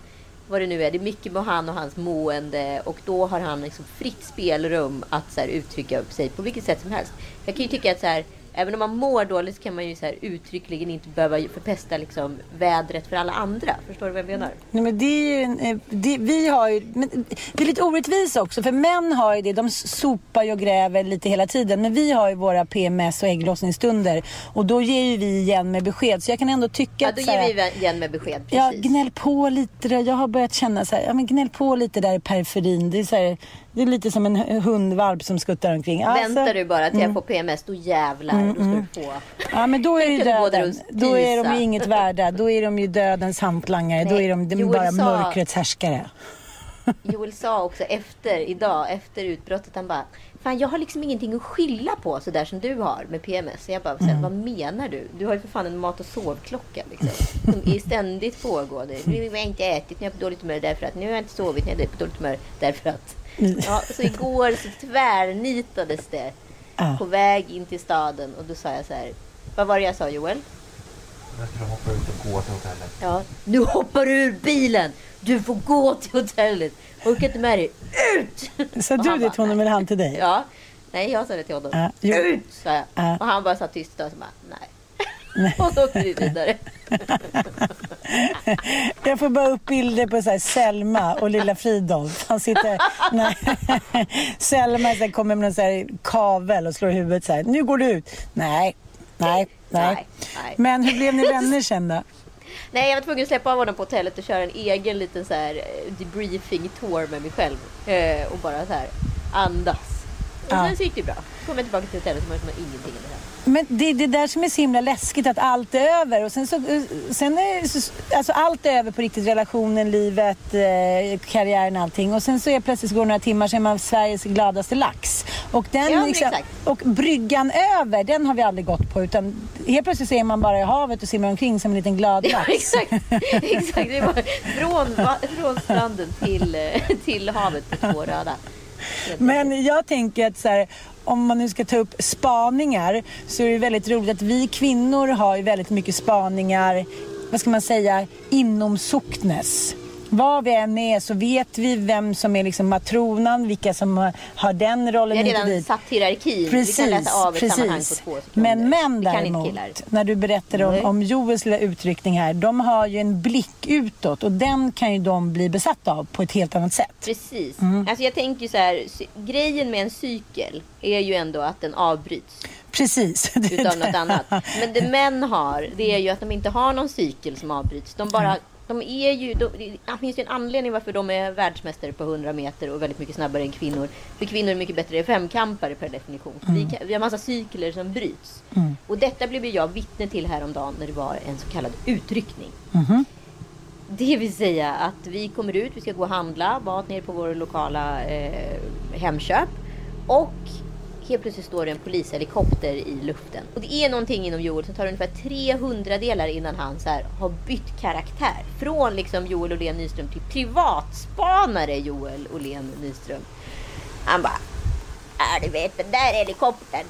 vad det nu är. Det är mycket med han och hans mående. Och då har han liksom fritt spelrum att så här, uttrycka upp sig på vilket sätt som helst. Jag kan ju tycka att så här, även om man mår dåligt så kan man ju så här uttryckligen inte behöva förpesta liksom vädret för alla andra. Förstår du vad jag menar? Nej, men det är ju, det, vi har ju, men det är lite orättvist också. För män har ju det, de sopar ju och gräver lite hela tiden. Men vi har ju våra P M S och ägglossningsstunder. Och då ger ju vi igen med besked. Så jag kan ändå tycka ja, att... Ja, då ger vi igen med besked, precis. Ja, gnäll på lite. Jag har börjat känna så här, ja men gnäll på lite där i periferin. Det är så här... Det är lite som en hundvalp som skuttar omkring. Alltså, väntar du bara till mm. jag får P M S, då jävlar, mm, då ska du få. Ja, men då är ju döden. Då är de ju inget värda. Då är de ju dödens hantlangare. Nej, då är de, de bara sa, mörkrets härskare. Joel sa också efter idag, efter utbrottet, han bara, fan jag har liksom ingenting att skylla på så där som du har med P M S. Så jag bara, mm. vad menar du? Du har ju för fan en mat- och sovklocka liksom. Som är ständigt pågående. Nu har jag inte ätit, nu är jag på dåligt humör därför att, nu har jag inte sovit, nu är jag på dåligt humör därför att. Ja, så igår så tvärnitades det ah. på väg in till staden. Och då sa jag så här, vad var det jag sa, Joel? Jag ska hoppa ut och gå till hotellet. Ja, nu hoppar du ur bilen. Du får gå till hotellet. Orkar inte med dig, ut! Så du det till honom eller han till dig? Ja, nej jag sa det till honom ah. Ut, sa jag ah. Och han bara satt tyst och så bara, nej. Och så åker vi vidare. Jag får bara upp bilder på så här Selma och lilla Fridolf. Han sitter nej. Selma så här, kommer med en så här kavel och slår huvudet så här. Nu går du ut. Nej. Nej. Nej. nej, nej. Men hur blev ni vänner sen då? Nej, jag var tvungen att släppa av honom på hotellet och köra en egen liten så här debriefing tour med mig själv och bara så här andas. Och sen ja. så gick det bra. Kommer tillbaka till hotellet som har ingenting i det här. Men det är det där som är så himla läskigt, att allt är över. Och sen så, sen är, alltså allt är över på riktigt, relationen, livet, eh, karriären, allting. Och sen så är plötsligt, så går några timmar, så är man Sveriges gladaste lax. Och, den, ja, liksom, och bryggan över, den har vi aldrig gått på. Utan helt plötsligt så är man bara i havet och simmar omkring som en liten glad lax. Ja, exakt. Exakt. Det är bara från, från stranden till, till havet på två röda. Men jag tänker att så här, om man nu ska ta upp spaningar, så är det väldigt roligt att vi kvinnor har ju väldigt mycket spaningar, vad ska man säga, inom socknes. Vad vi än är så vet vi vem som är liksom matronan, vilka som har den rollen. Vi har redan satt hierarkin. Precis, vi kan läsa av ett precis. sammanhang på två sekunder. Men män däremot, när du berättar om, om Joels lilla utryckning här, de har ju en blick utåt och den kan ju de bli besatta av på ett helt annat sätt. Precis. Mm. Alltså jag tänker så här, grejen med en cykel är ju ändå att den avbryts. Precis. Utan något annat. Men det män har, det är ju att de inte har någon cykel som avbryts. De bara... De är ju, de, det finns ju en anledning varför de är världsmästare på hundra meter och väldigt mycket snabbare än kvinnor. För kvinnor är mycket bättre femkampare per definition. Mm. Vi, vi har massa cykler som bryts. Mm. Och detta blev jag vittne till häromdagen när det var en så kallad utryckning. Mm. Det vill säga att vi kommer ut, vi ska gå och handla, bara ner på vår lokala eh, hemköp. Och helt plötsligt står det en polishelikopter i luften. Och det är någonting inom Joel som tar ungefär trehundra delar innan han så här har bytt karaktär. Från liksom Joel Olén Nyström till privatspanare Joel Olén Nyström. Han bara, ja du vet den där helikoptern,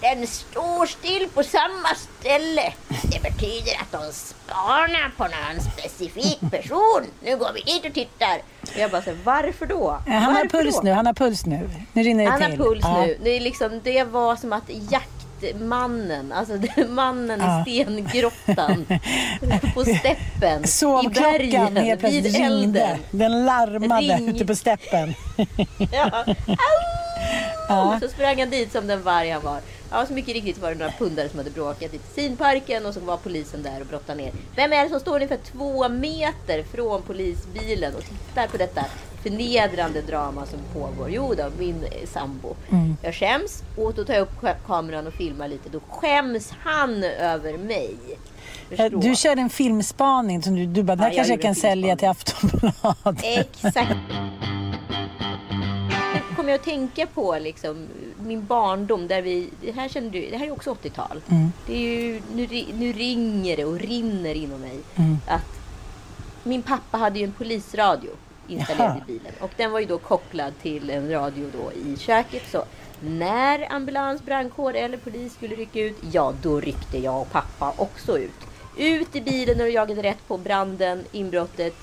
den står still på samma ställe. Det betyder att de spanar på någon specifik person. Nu går vi dit och tittar. Och jag bara så här, varför då? Han varför har puls då? nu, han har puls nu. Nu rinner det han till. Han har puls ja. nu. Det, är liksom, det var som att jaktmannen, alltså mannen ja. i stengrottan på steppen. Sovklockan helt plötsligt ringde. Den larmade Ring. ute på steppen. Ja. Au! Ja. Så sprang han dit som den varg han var. Ja, så mycket riktigt var det några pundare som hade bråkat i Tessinparken och så var polisen där och brottade ner. Vem är det som står ungefär två meter från polisbilen och tittar på detta förnedrande drama som pågår? Jo då, min sambo. Mm. Jag skäms, och då tar jag upp kameran och filmar lite. Då skäms han över mig. Förstå. Du körde en filmspaning som du, du bara, ja, där jag kanske jag kan sälja till Aftonbladet. Exakt. Kommer jag att tänka på liksom min barndom där vi, det här känner du, det här är också åttio-tal. Mm. Det är ju, nu, nu ringer det och rinner inom mig. Mm. Att min pappa hade ju en polisradio installerad i bilen. Och den var ju då kopplad till en radio då i köket. Så när ambulans, brandkår eller polis skulle rycka ut, ja då ryckte jag och pappa också ut. Ut i bilen och jagade rätt på branden, inbrottet.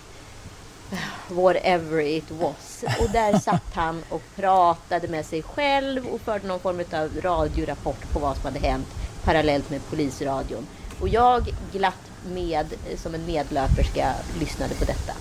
Whatever it was. Och där satt han och pratade med sig själv och förde någon form av radiorapport på vad som hade hänt parallellt med polisradion. Och jag glatt med som en medlöperska lyssnade på detta.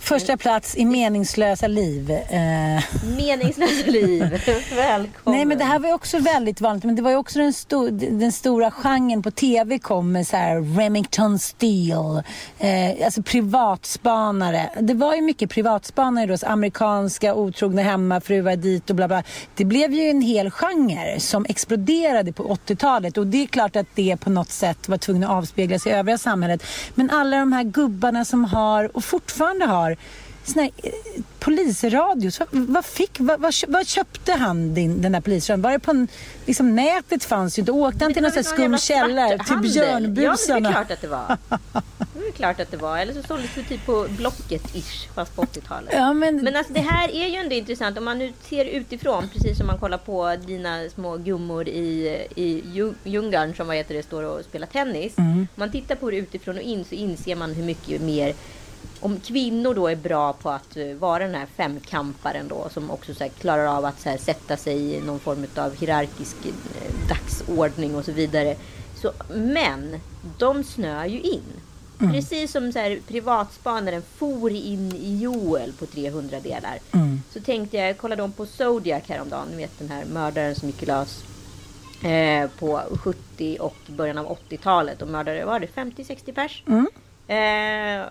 Första plats i meningslösa liv. Eh. Meningslösa liv. Välkommen. Nej, men det här var ju också väldigt vanligt. Men det var ju också den, sto- den stora genren på tv kom med så här Remington Steel. Eh, alltså privatspanare. Det var ju mycket privatspanare då. Så amerikanska, otrogna hemmafruar dit och bla bla. Det blev ju en hel genre som exploderade på åttio-talet. Och det är klart att det på något sätt var tvungna att avspeglas i övriga samhället. Men alla de här gubbarna som har och fortfarande har sån här polisradio, så vad fick, vad, vad, vad köpte han din, den där polisradion? Var det på en, liksom nätet fanns ju inte, åkte han till någon sån skum källare till björnbusarna? Ja, det är klart att det var. Det är klart att det var, eller så sålde det typ på Blocket-ish fast på åttio-talet. Ja, men men alltså, det här är ju ändå intressant om man nu ser utifrån, precis som man kollar på dina små gummor i, i Ljungan som vad heter det, står och spelar tennis. Mm. Man tittar på det utifrån och in så inser man hur mycket mer. Om kvinnor då är bra på att vara den här femkamparen då, som också så här klarar av att så här sätta sig i någon form av hierarkisk dagsordning och så vidare. Så, men de snör ju in. Mm. Precis som så här privatspanaren for in i Joel på trehundra delar. Mm. Så tänkte jag, kollade om på Zodiac häromdagen. Ni vet den här mördaren som gick i lös eh, på sjuttio och början av åttio-talet. Och mördare var det femtio sextio pers. Mm. Eh,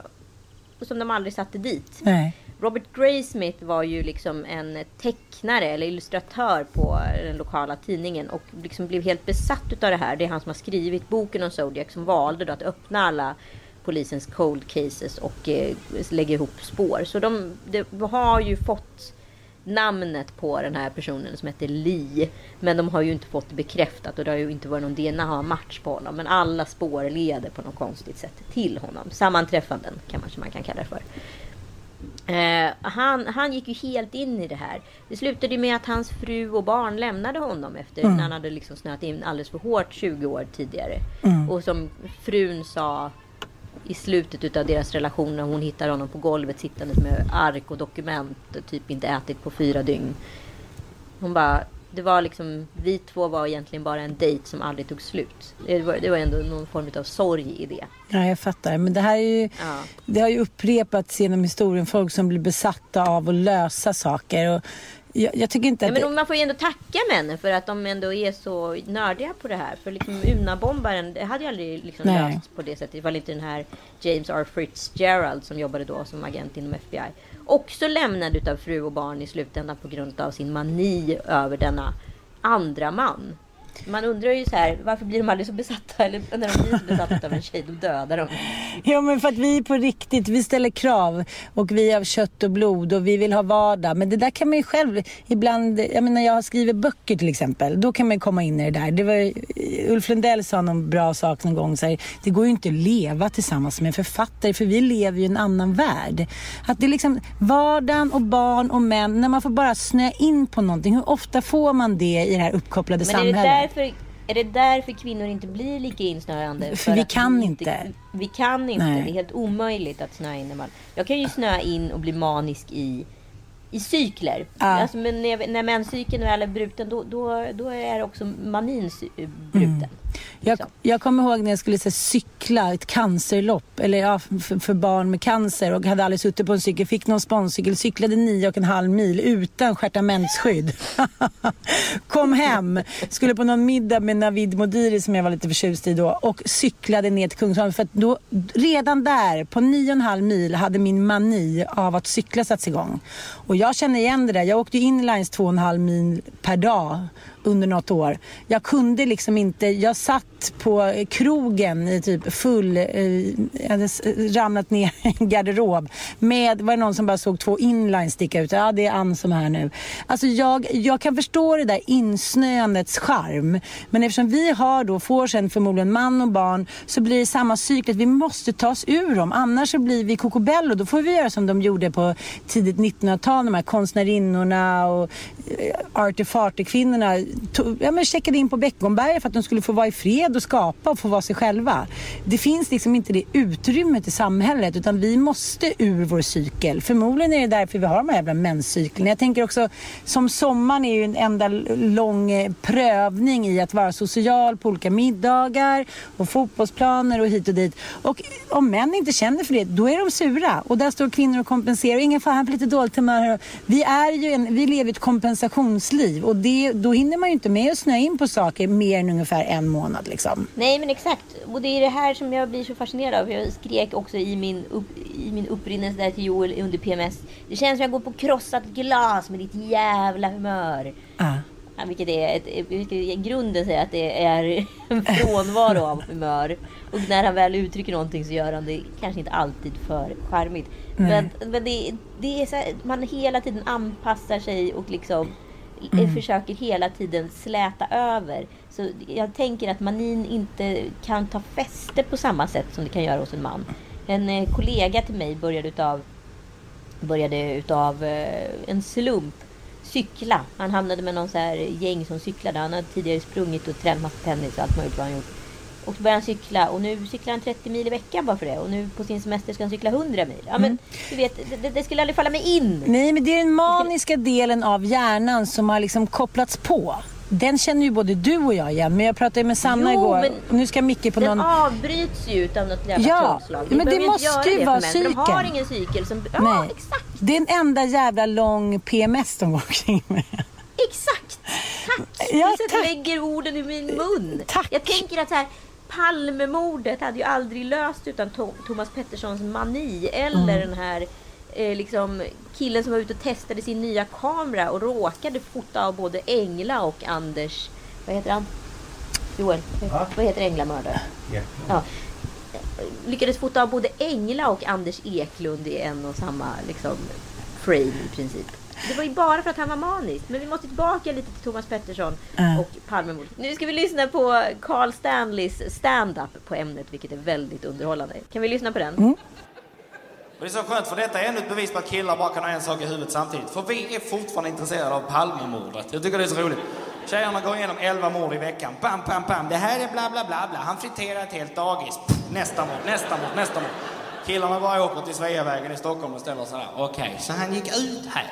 Och som de aldrig satte dit. Nej. Robert Graysmith var ju liksom en tecknare eller illustratör på den lokala tidningen. Och liksom blev helt besatt utav det här. Det är han som har skrivit boken om Zodiac. Som valde då att öppna alla polisens cold cases. Och eh, lägga ihop spår. Så de, de har ju fått namnet på den här personen som heter Lee. Men de har ju inte fått det bekräftat. Och det har ju inte varit någon D N A-match på honom. Men alla spår leder på något konstigt sätt till honom. Sammanträffanden kan man, som man kan kalla det för. Eh, han, han gick ju helt in i det här. Det slutade med att hans fru och barn lämnade honom. Efter mm. när han hade liksom snöat in alldeles för hårt tjugo år tidigare. Mm. Och som frun sa i slutet av deras relation när hon hittar honom på golvet sittandes med ark och dokument och typ inte ätit på fyra dygn. Hon bara, det var liksom, vi två var egentligen bara en dejt som aldrig tog slut. Det var, det var ändå någon form av sorg i det. Ja, jag fattar. Men det här är ju, ja. Det har ju upprepats genom historien, folk som blir besatta av att lösa saker och Jag, jag tycker inte att ja, men man får ju ändå tacka männen för att de ändå är så nördiga på det här. För liksom Unabombaren, det hade ju aldrig liksom löst på det sättet. Det var inte den här James R. Fitzgerald som jobbade då som agent inom F B I. Också lämnad utav fru och barn i slutändan på grund av sin mani över denna andra man. Man undrar ju så här, varför blir de aldrig så besatta? Eller när de blir så besatta av en tjej, då dödar de. Ja, men för att vi på riktigt, vi ställer krav. Och vi är av kött och blod och vi vill ha vardag. Men det där kan man ju själv, ibland, jag menar jag skriver böcker till exempel. Då kan man ju komma in i det där. Det var, Ulf Lundell sa någon bra sak någon gång. Så här, det går ju inte att leva tillsammans med en författare. För vi lever ju i en annan värld. Att det är liksom vardagen och barn och män. När man får bara snöa in på någonting. Hur ofta får man det i det här uppkopplade men samhället? Är det där För, är det därför kvinnor inte blir lika insnöande? För vi kan vi inte, inte. Vi kan inte. Nej. Det är helt omöjligt att snöa in. Jag kan ju snöa in och bli manisk i, i cykler. Ah. Alltså, men när, när menscykeln är bruten, då, då, då är också manin bruten. Mm. Jag, jag kommer ihåg när jag skulle så, cykla ett cancerlopp eller, ja, för, för barn med cancer, och hade aldrig suttit på en cykel, fick någon spåncykel, cyklade nio och en halv mil utan stjärtamentsskydd. Kom hem, skulle på någon middag med Navid Modiri som jag var lite förtjust i då, och cyklade ner till Kungsholmen, för att då, redan där på nio och en halv mil hade min mani av att cykla satts igång. Och jag känner igen det där, jag åkte in lines två och en halv mil per dag under något år. Jag kunde liksom inte, jag satt på krogen i typ full, eh, jag hade ramlat ner i en garderob med, var det någon som bara såg två inlines sticka ut. Ja, det är Ann som är här nu. Alltså jag, jag kan förstå det där insnöandets charm, men eftersom vi har då, får sen förmodligen man och barn, så blir det samma cykel att vi måste ta oss ur dem, annars så blir vi kokobello. Då får vi göra som de gjorde på tidigt nittonhundratal, de här konstnärinnorna och eh, artefartekvinnorna. Ja, men checkade in på Beckomberg för att de skulle få vara i fred och skapa och få vara sig själva. Det finns liksom inte det utrymmet i samhället, utan vi måste ur vår cykel. Förmodligen är det därför vi har de här jävla menscyklerna. Jag tänker också, som sommaren är ju en enda lång prövning i att vara social på olika middagar och fotbollsplaner och hit och dit. Och om män inte känner för det, då är de sura. Och där står kvinnor och kompenserar. Och ingen fan, för lite dåligt humör. Vi är ju en, vi lever ett kompensationsliv, och det, då hinner man ju inte med att snöa in på saker mer än ungefär en månad liksom. Nej, men exakt. Och det är det här som jag blir så fascinerad av. Jag skrek också i min, upp, i min upprinnelse där till Joel under P M S. Det känns som jag går på krossat glas med ditt jävla humör. Ah. Ja, vilket är ett, vilket i grunden säger att det är en frånvaro av humör. Och när han väl uttrycker någonting så gör han det kanske inte alltid för charmigt. Men, men det, det är så här, man hela tiden anpassar sig och liksom Mm. försöker hela tiden släta över. Så jag tänker att manin inte kan ta fäste på samma sätt som det kan göra hos en man. En kollega till mig började utav, började utav en slump cykla. Han hamnade med någon så här gäng som cyklade. Han hade tidigare sprungit och tränat massa tennis och allt möjligt vad han gjort. Och så började han cykla, och nu cyklar han trettio mil i veckan bara för det. Och nu på sin semester ska han cykla hundra mil. Ja, men mm. du vet, det, det skulle aldrig falla mig in. Nej, men det är den maniska delen av hjärnan som har liksom kopplats på. Den känner ju både du och jag igen. Men jag pratade med Sanna jo, igår. Nu ska Micke på den någon... avbryts ju utan något jävla ja, trådslag. Ja, men det måste ju det vara cykeln. De har ingen cykel som... Ja, ah, exakt. Det är en enda jävla lång P M S de går kring med. Exakt. Tack. Ja, du tack. Lägger orden i min mun. Tack. Jag tänker att så här... Palmemordet hade ju aldrig löst utan Tom- Thomas Petterssons mani eller mm. den här eh, liksom killen som var ute och testade sin nya kamera och råkade fota av både Engla och Anders. Vad heter han? Joel. Ja. Vad heter Engla-mördare? Ja. Ja. Lyckades fota av både Engla och Anders Eklund i en och samma liksom frame i princip. Det var ju bara för att han var manisk. Men vi måste tillbaka lite till Thomas Pettersson uh. och Palmemordet. Nu ska vi lyssna på Carl Stanleys stand-up på ämnet, vilket är väldigt underhållande. Kan vi lyssna på den? Mm. Det är så skönt, för detta är ännu ett bevis på att killar bara kan ha en sak i huvudet samtidigt. För vi är fortfarande intresserade av Palmemordet. Jag tycker det är så roligt. Tjejerna går igenom elva mord i veckan. Bam, bam, bam. Det här är bla, bla, bla, bla. Han friterar ett helt dagis. Pff, nästa mord, nästa mord, nästa mord. Killarna bara åker till Sveavägen i Stockholm och ställer sådär. Okej, okay, så han gick ut här.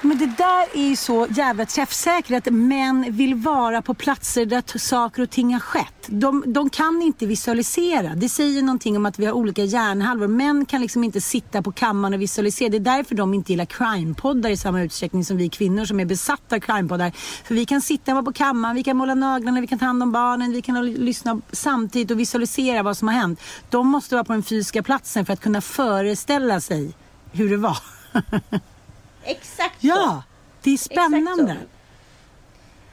Men det där är ju så jävla träffsäkert att män vill vara på platser där saker och ting har skett. De, de kan inte visualisera. Det säger någonting om att vi har olika hjärnhalvor. Män kan liksom inte sitta på kammaren och visualisera. Det är därför de inte gillar crime-poddar i samma utsträckning som vi kvinnor som är besatta av crime-poddar. För vi kan sitta på kammaren, vi kan måla naglarna, vi kan ta hand om barnen, vi kan lyssna samtidigt och visualisera vad som har hänt. De måste vara på den fysiska platsen för att kunna föreställa sig hur det var. Exakt. Ja, det är spännande.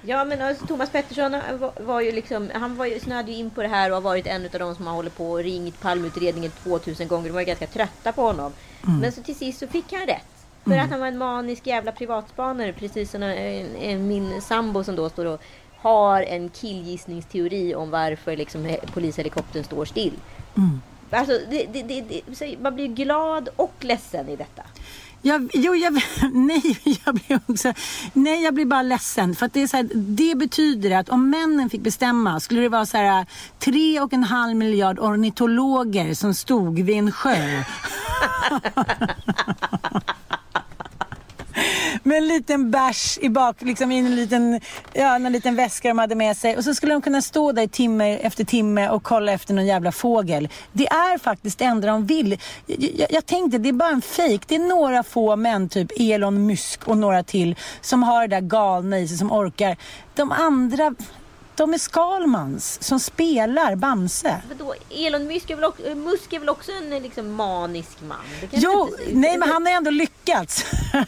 Ja, men alltså, Thomas Pettersson var, var ju liksom, han var ju, snöade ju in på det här och har varit en av de som har hållit på och ringt Palmeutredningen tvåtusen gånger. De var ju ganska trötta på honom. Mm. Men så till sist så fick han rätt. För mm. att han var en manisk jävla privatspanare, precis som en, en, min sambo som då står och har en killgissningsteori om varför liksom he, polishelikoptern står still. Mm. Alltså, det, det, det, det, man blir glad och ledsen i detta. Jag, jo, jag, nej, jag blir också, nej, jag blir bara ledsen. För att det, är så här, det betyder att om männen fick bestämma skulle det vara så här tre och en halv miljard ornitologer som stod vid en sjö. Men liten bärs i bak, liksom i en liten, ja, en liten väska de hade med sig. Och så skulle de kunna stå där timme efter timme och kolla efter någon jävla fågel. Det är faktiskt det enda de vill. Jag, jag, jag tänkte, det är bara en fejk. Det är några få män, typ Elon Musk och några till, som har det där galna i sig, som orkar. De andra... De är Skalmans som spelar Bamse. Vadå? Elon Musk är väl också, Musk är väl också en liksom manisk man? Jo, inte... nej men han har ändå lyckats.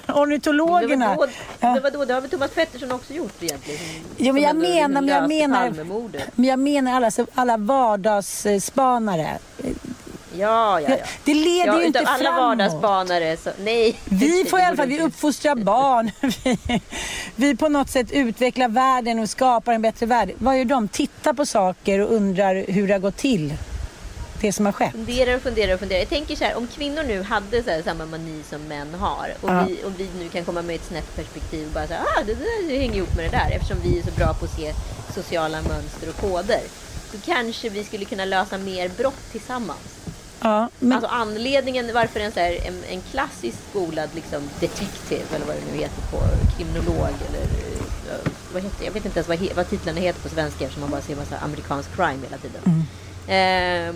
Ornitologerna. Det var, då, ja. det var då, det har väl Thomas Pettersson också gjort egentligen. Jo men jag menar, men jag menar, men jag menar alla, alla vardagsspanare. Ja, ja, ja. Det leder ja, ju inte framåt. Alla vardagsbanare. Så, nej. Vi får i alla fall, vi uppfostrar barn. Vi, vi på något sätt utvecklar världen och skapar en bättre värld. Vad gör de? Tittar på saker och undrar hur det har gått till. Det som har skett. Funderar och funderar och funderar. Jag tänker så här, om kvinnor nu hade så här samma mani som män har. Och, ja. vi, och vi nu kan komma med ett snett perspektiv och bara så här, ah, det, det, det hänger ihop med det där. Eftersom vi är så bra på att se sociala mönster och koder. Så kanske vi skulle kunna lösa mer brott tillsammans. Ja, men... Alltså anledningen varför en, så här, en, en klassisk skolad liksom, detektiv eller vad det nu heter på kriminolog eller vad heter, jag vet inte ens vad, he, vad titlarna heter på svenska eftersom man bara ser massa amerikansk crime hela tiden. Mm. Eh,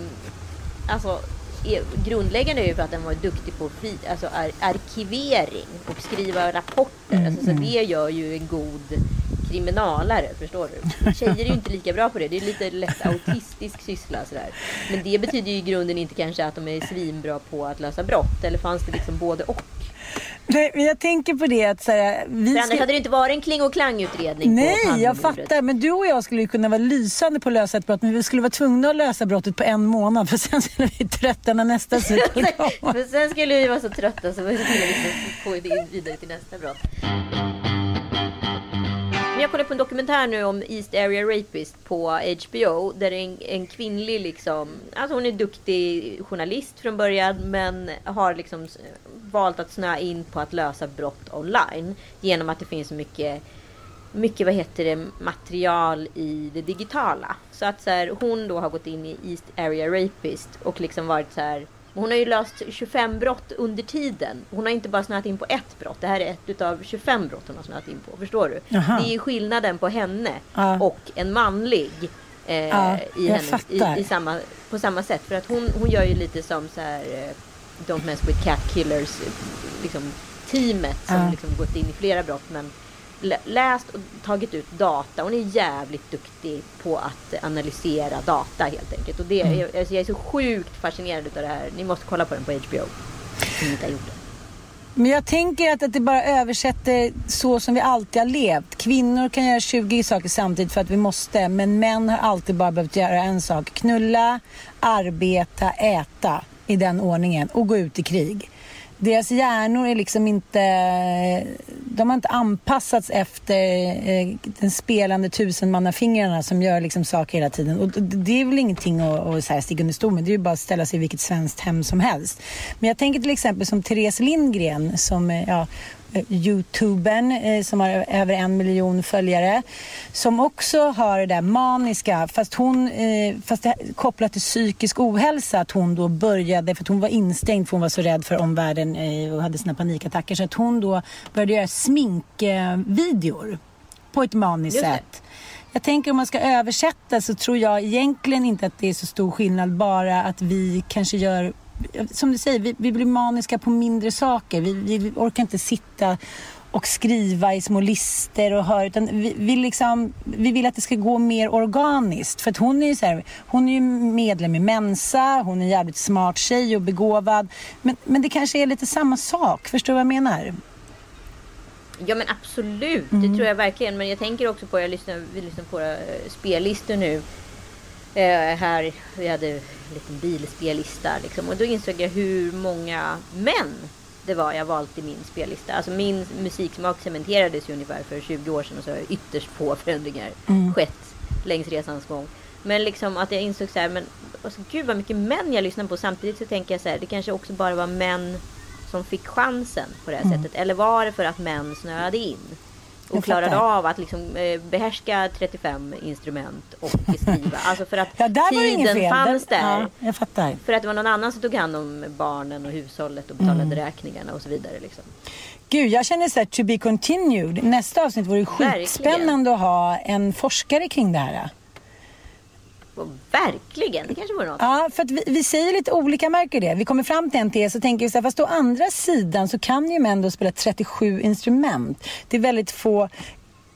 alltså är, grundläggande är ju för att den var duktig på fri, alltså ar- arkivering och skriva rapporter. Mm, alltså, så mm. det gör ju en god kriminalare, förstår du? Tjejer är ju inte lika bra på det. Det är lite lätt autistisk syssla sådär. Men det betyder ju i grunden inte kanske att de är svinbra på att lösa brott. Eller fanns det liksom både och? Nej, men jag tänker på det att så här, vi annars ska... hade det inte varit en kling- och klangutredning. Nej, på jag fattar. Men du och jag skulle ju kunna vara lysande på att lösa ett brott. Men vi skulle vara tvungna att lösa brottet på en månad. För sen skulle vi trötta när nästa skulle komma. För sen skulle vi vara så trötta så vi skulle få det vidare till nästa brott. Jag kollade på en dokumentär nu om East Area Rapist på H B O där en, en kvinnlig liksom, alltså hon är duktig journalist från början men har liksom valt att snöa in på att lösa brott online genom att det finns så mycket mycket vad heter det, material i det digitala. Så att så här, hon då har gått in i East Area Rapist och liksom varit så här. Hon har ju löst tjugofem brott under tiden. Hon har inte bara snöat in på ett brott. Det här är ett utav tjugofem brott hon har snöat in på. Förstår du? Aha. Det är skillnaden på henne uh. och en manlig eh, uh, i henne, i, i samma, på samma sätt. För att hon, hon gör ju lite som så här, Don't Mess With Cat Killers liksom, teamet som uh. liksom gått in i flera brott men läst och tagit ut data. Hon är jävligt duktig på att analysera data helt enkelt. Och det, jag, jag är så sjukt fascinerad av det här. Ni måste kolla på den på H B O. Anita gjorde det. Men jag tänker att, att det bara översätter så som vi alltid har levt. Kvinnor kan göra tjugo saker samtidigt för att vi måste. Men män har alltid bara behövt göra en sak. Knulla, arbeta, äta i den ordningen. Och gå ut i krig. Deras hjärnor är liksom inte, de har inte anpassats efter den spelande tusenmannafingrarna som gör liksom saker hela tiden. Och det är väl ingenting att, att så här sticka under stol med. Det är ju bara att ställa sig i vilket svenskt hem som helst. Men jag tänker till exempel som Therese Lindgren som, ja... YouTubern som har över en miljon följare som också har det där maniska fast hon fast kopplat till psykisk ohälsa att hon då började för att hon var instängd för hon var så rädd för omvärlden och hade sina panikattacker så att hon då började göra sminkvideor på ett maniskt sätt. Jag tänker om man ska översätta så tror jag egentligen inte att det är så stor skillnad bara att vi kanske gör som du säger, vi, vi blir maniska på mindre saker. Vi, vi orkar inte sitta och skriva i små lister och höra, utan vi, vi, liksom, vi vill att det ska gå mer organiskt. För att hon är ju så här, hon är ju medlem i Mensa, hon är en jävligt smart tjej och begåvad. Men, men det kanske är lite samma sak, förstår du vad jag menar? Ja men absolut, mm. det tror jag verkligen. Men jag tänker också på, jag lyssnar, vi lyssnar på våra spellistor nu. Eh, här, vi hade en liten bilspellista liksom, och då insåg jag hur många män det var jag valt i min spellista. Alltså min musiksmak cementerades ju ungefär för tjugo år sedan och så har ytterst få förändringar mm. skett längs resans gång. Men liksom att jag insåg så här, men alltså, gud vad mycket män jag lyssnar på. Samtidigt så tänker jag så här, det kanske också bara var män som fick chansen på det här mm. sättet. Eller var det för att män snöade in? och klarade av att liksom, eh, behärska trettiofem instrument och skriva. Alltså för att ja, tiden fanns där. Ja, jag fattar. För att det var någon annan som tog hand om barnen och hushållet och betalade mm. räkningarna och så vidare. Liksom. Gud, jag känner så här, to be continued. Nästa avsnitt vore skitspännande att ha en forskare kring det här. Och verkligen, det kanske var något. Ja, för att vi, vi säger lite olika märker det. Vi kommer fram till en till så tänker vi så här, fast å andra sidan så kan ju män då spela trettiosju instrument. Det är väldigt få.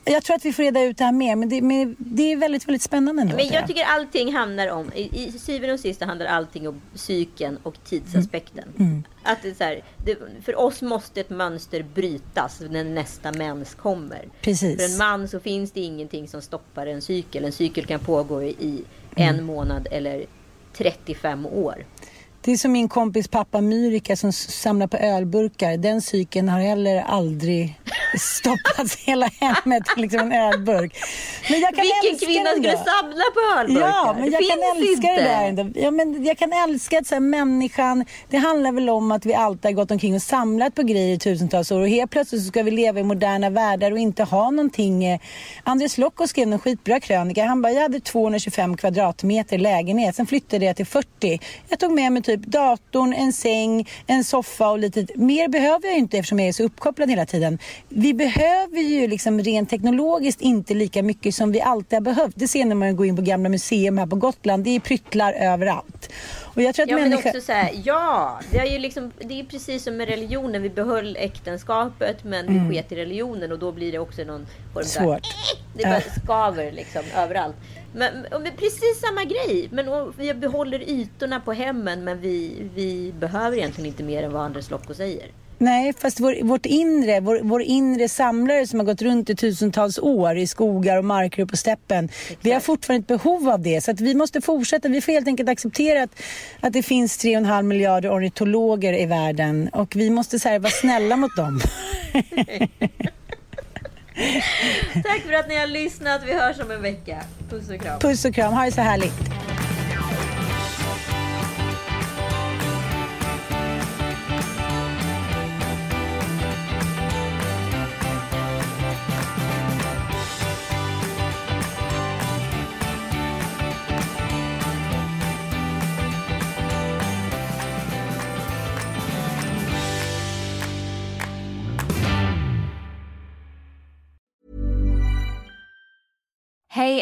Jag tror att vi får reda ut det här mer, men det, men det är väldigt, väldigt spännande ändå. Men jag tycker allting handlar om, i, i syvende och sista handlar allting om psyken och tidsaspekten. Mm. Mm. Att det är så här, det, för oss måste ett mönster brytas när nästa mens kommer. Precis. För en man så finns det ingenting som stoppar en cykel. En cykel kan pågå i en mm. månad eller trettiofem år. Det är som min kompis pappa Myrika som samlar på ölburkar. Den cykeln har heller aldrig stoppats hela hemmet liksom en ölburk. Men jag kan vilken kvinna skulle samla på ölburkar? Ja, men jag kan älska inte. Det där. Ja, men jag kan älska att så här, människan, det handlar väl om att vi alltid har gått omkring och samlat på grejer i tusentals år. Och helt plötsligt så ska vi leva i moderna världar och inte ha någonting. Anders Lokko skrev en skitbra krönika. Han bara, jag hade tvåhundratjugofem kvadratmeter lägenhet. Sen flyttade jag till fyrtio. Jag tog med mig typ datorn, en säng, en soffa och lite mer behöver jag inte eftersom jag är så uppkopplad hela tiden. Vi behöver ju liksom rent teknologiskt inte lika mycket som vi alltid har behövt. Det ser när man går in på gamla museum här på Gotland. Det är pryttlar överallt. Och jag tror att ja, människa... men också så här, ja, det är ju liksom, det är precis som med religionen. Vi behöll äktenskapet men mm. vi sket i religionen och då blir det också någon form av... Svårt. Det bara skaver liksom överallt. Men, men precis samma grej. Men och, vi behåller ytorna på hemmen men vi, vi behöver egentligen inte mer än vad Anders Lokko säger. Nej, fast vår, vårt inre, vår, vår inre samlare som har gått runt i tusentals år i skogar och marker och på steppen. Exakt. Vi har fortfarande ett behov av det så att vi måste fortsätta. Vi får helt enkelt acceptera att, att det finns tre komma fem miljarder ornitologer i världen och vi måste så här, vara snälla mot dem. Tack för att ni har lyssnat. Vi hörs om en vecka. Puss och kram. Puss och kram. Ha det så härligt. Hey,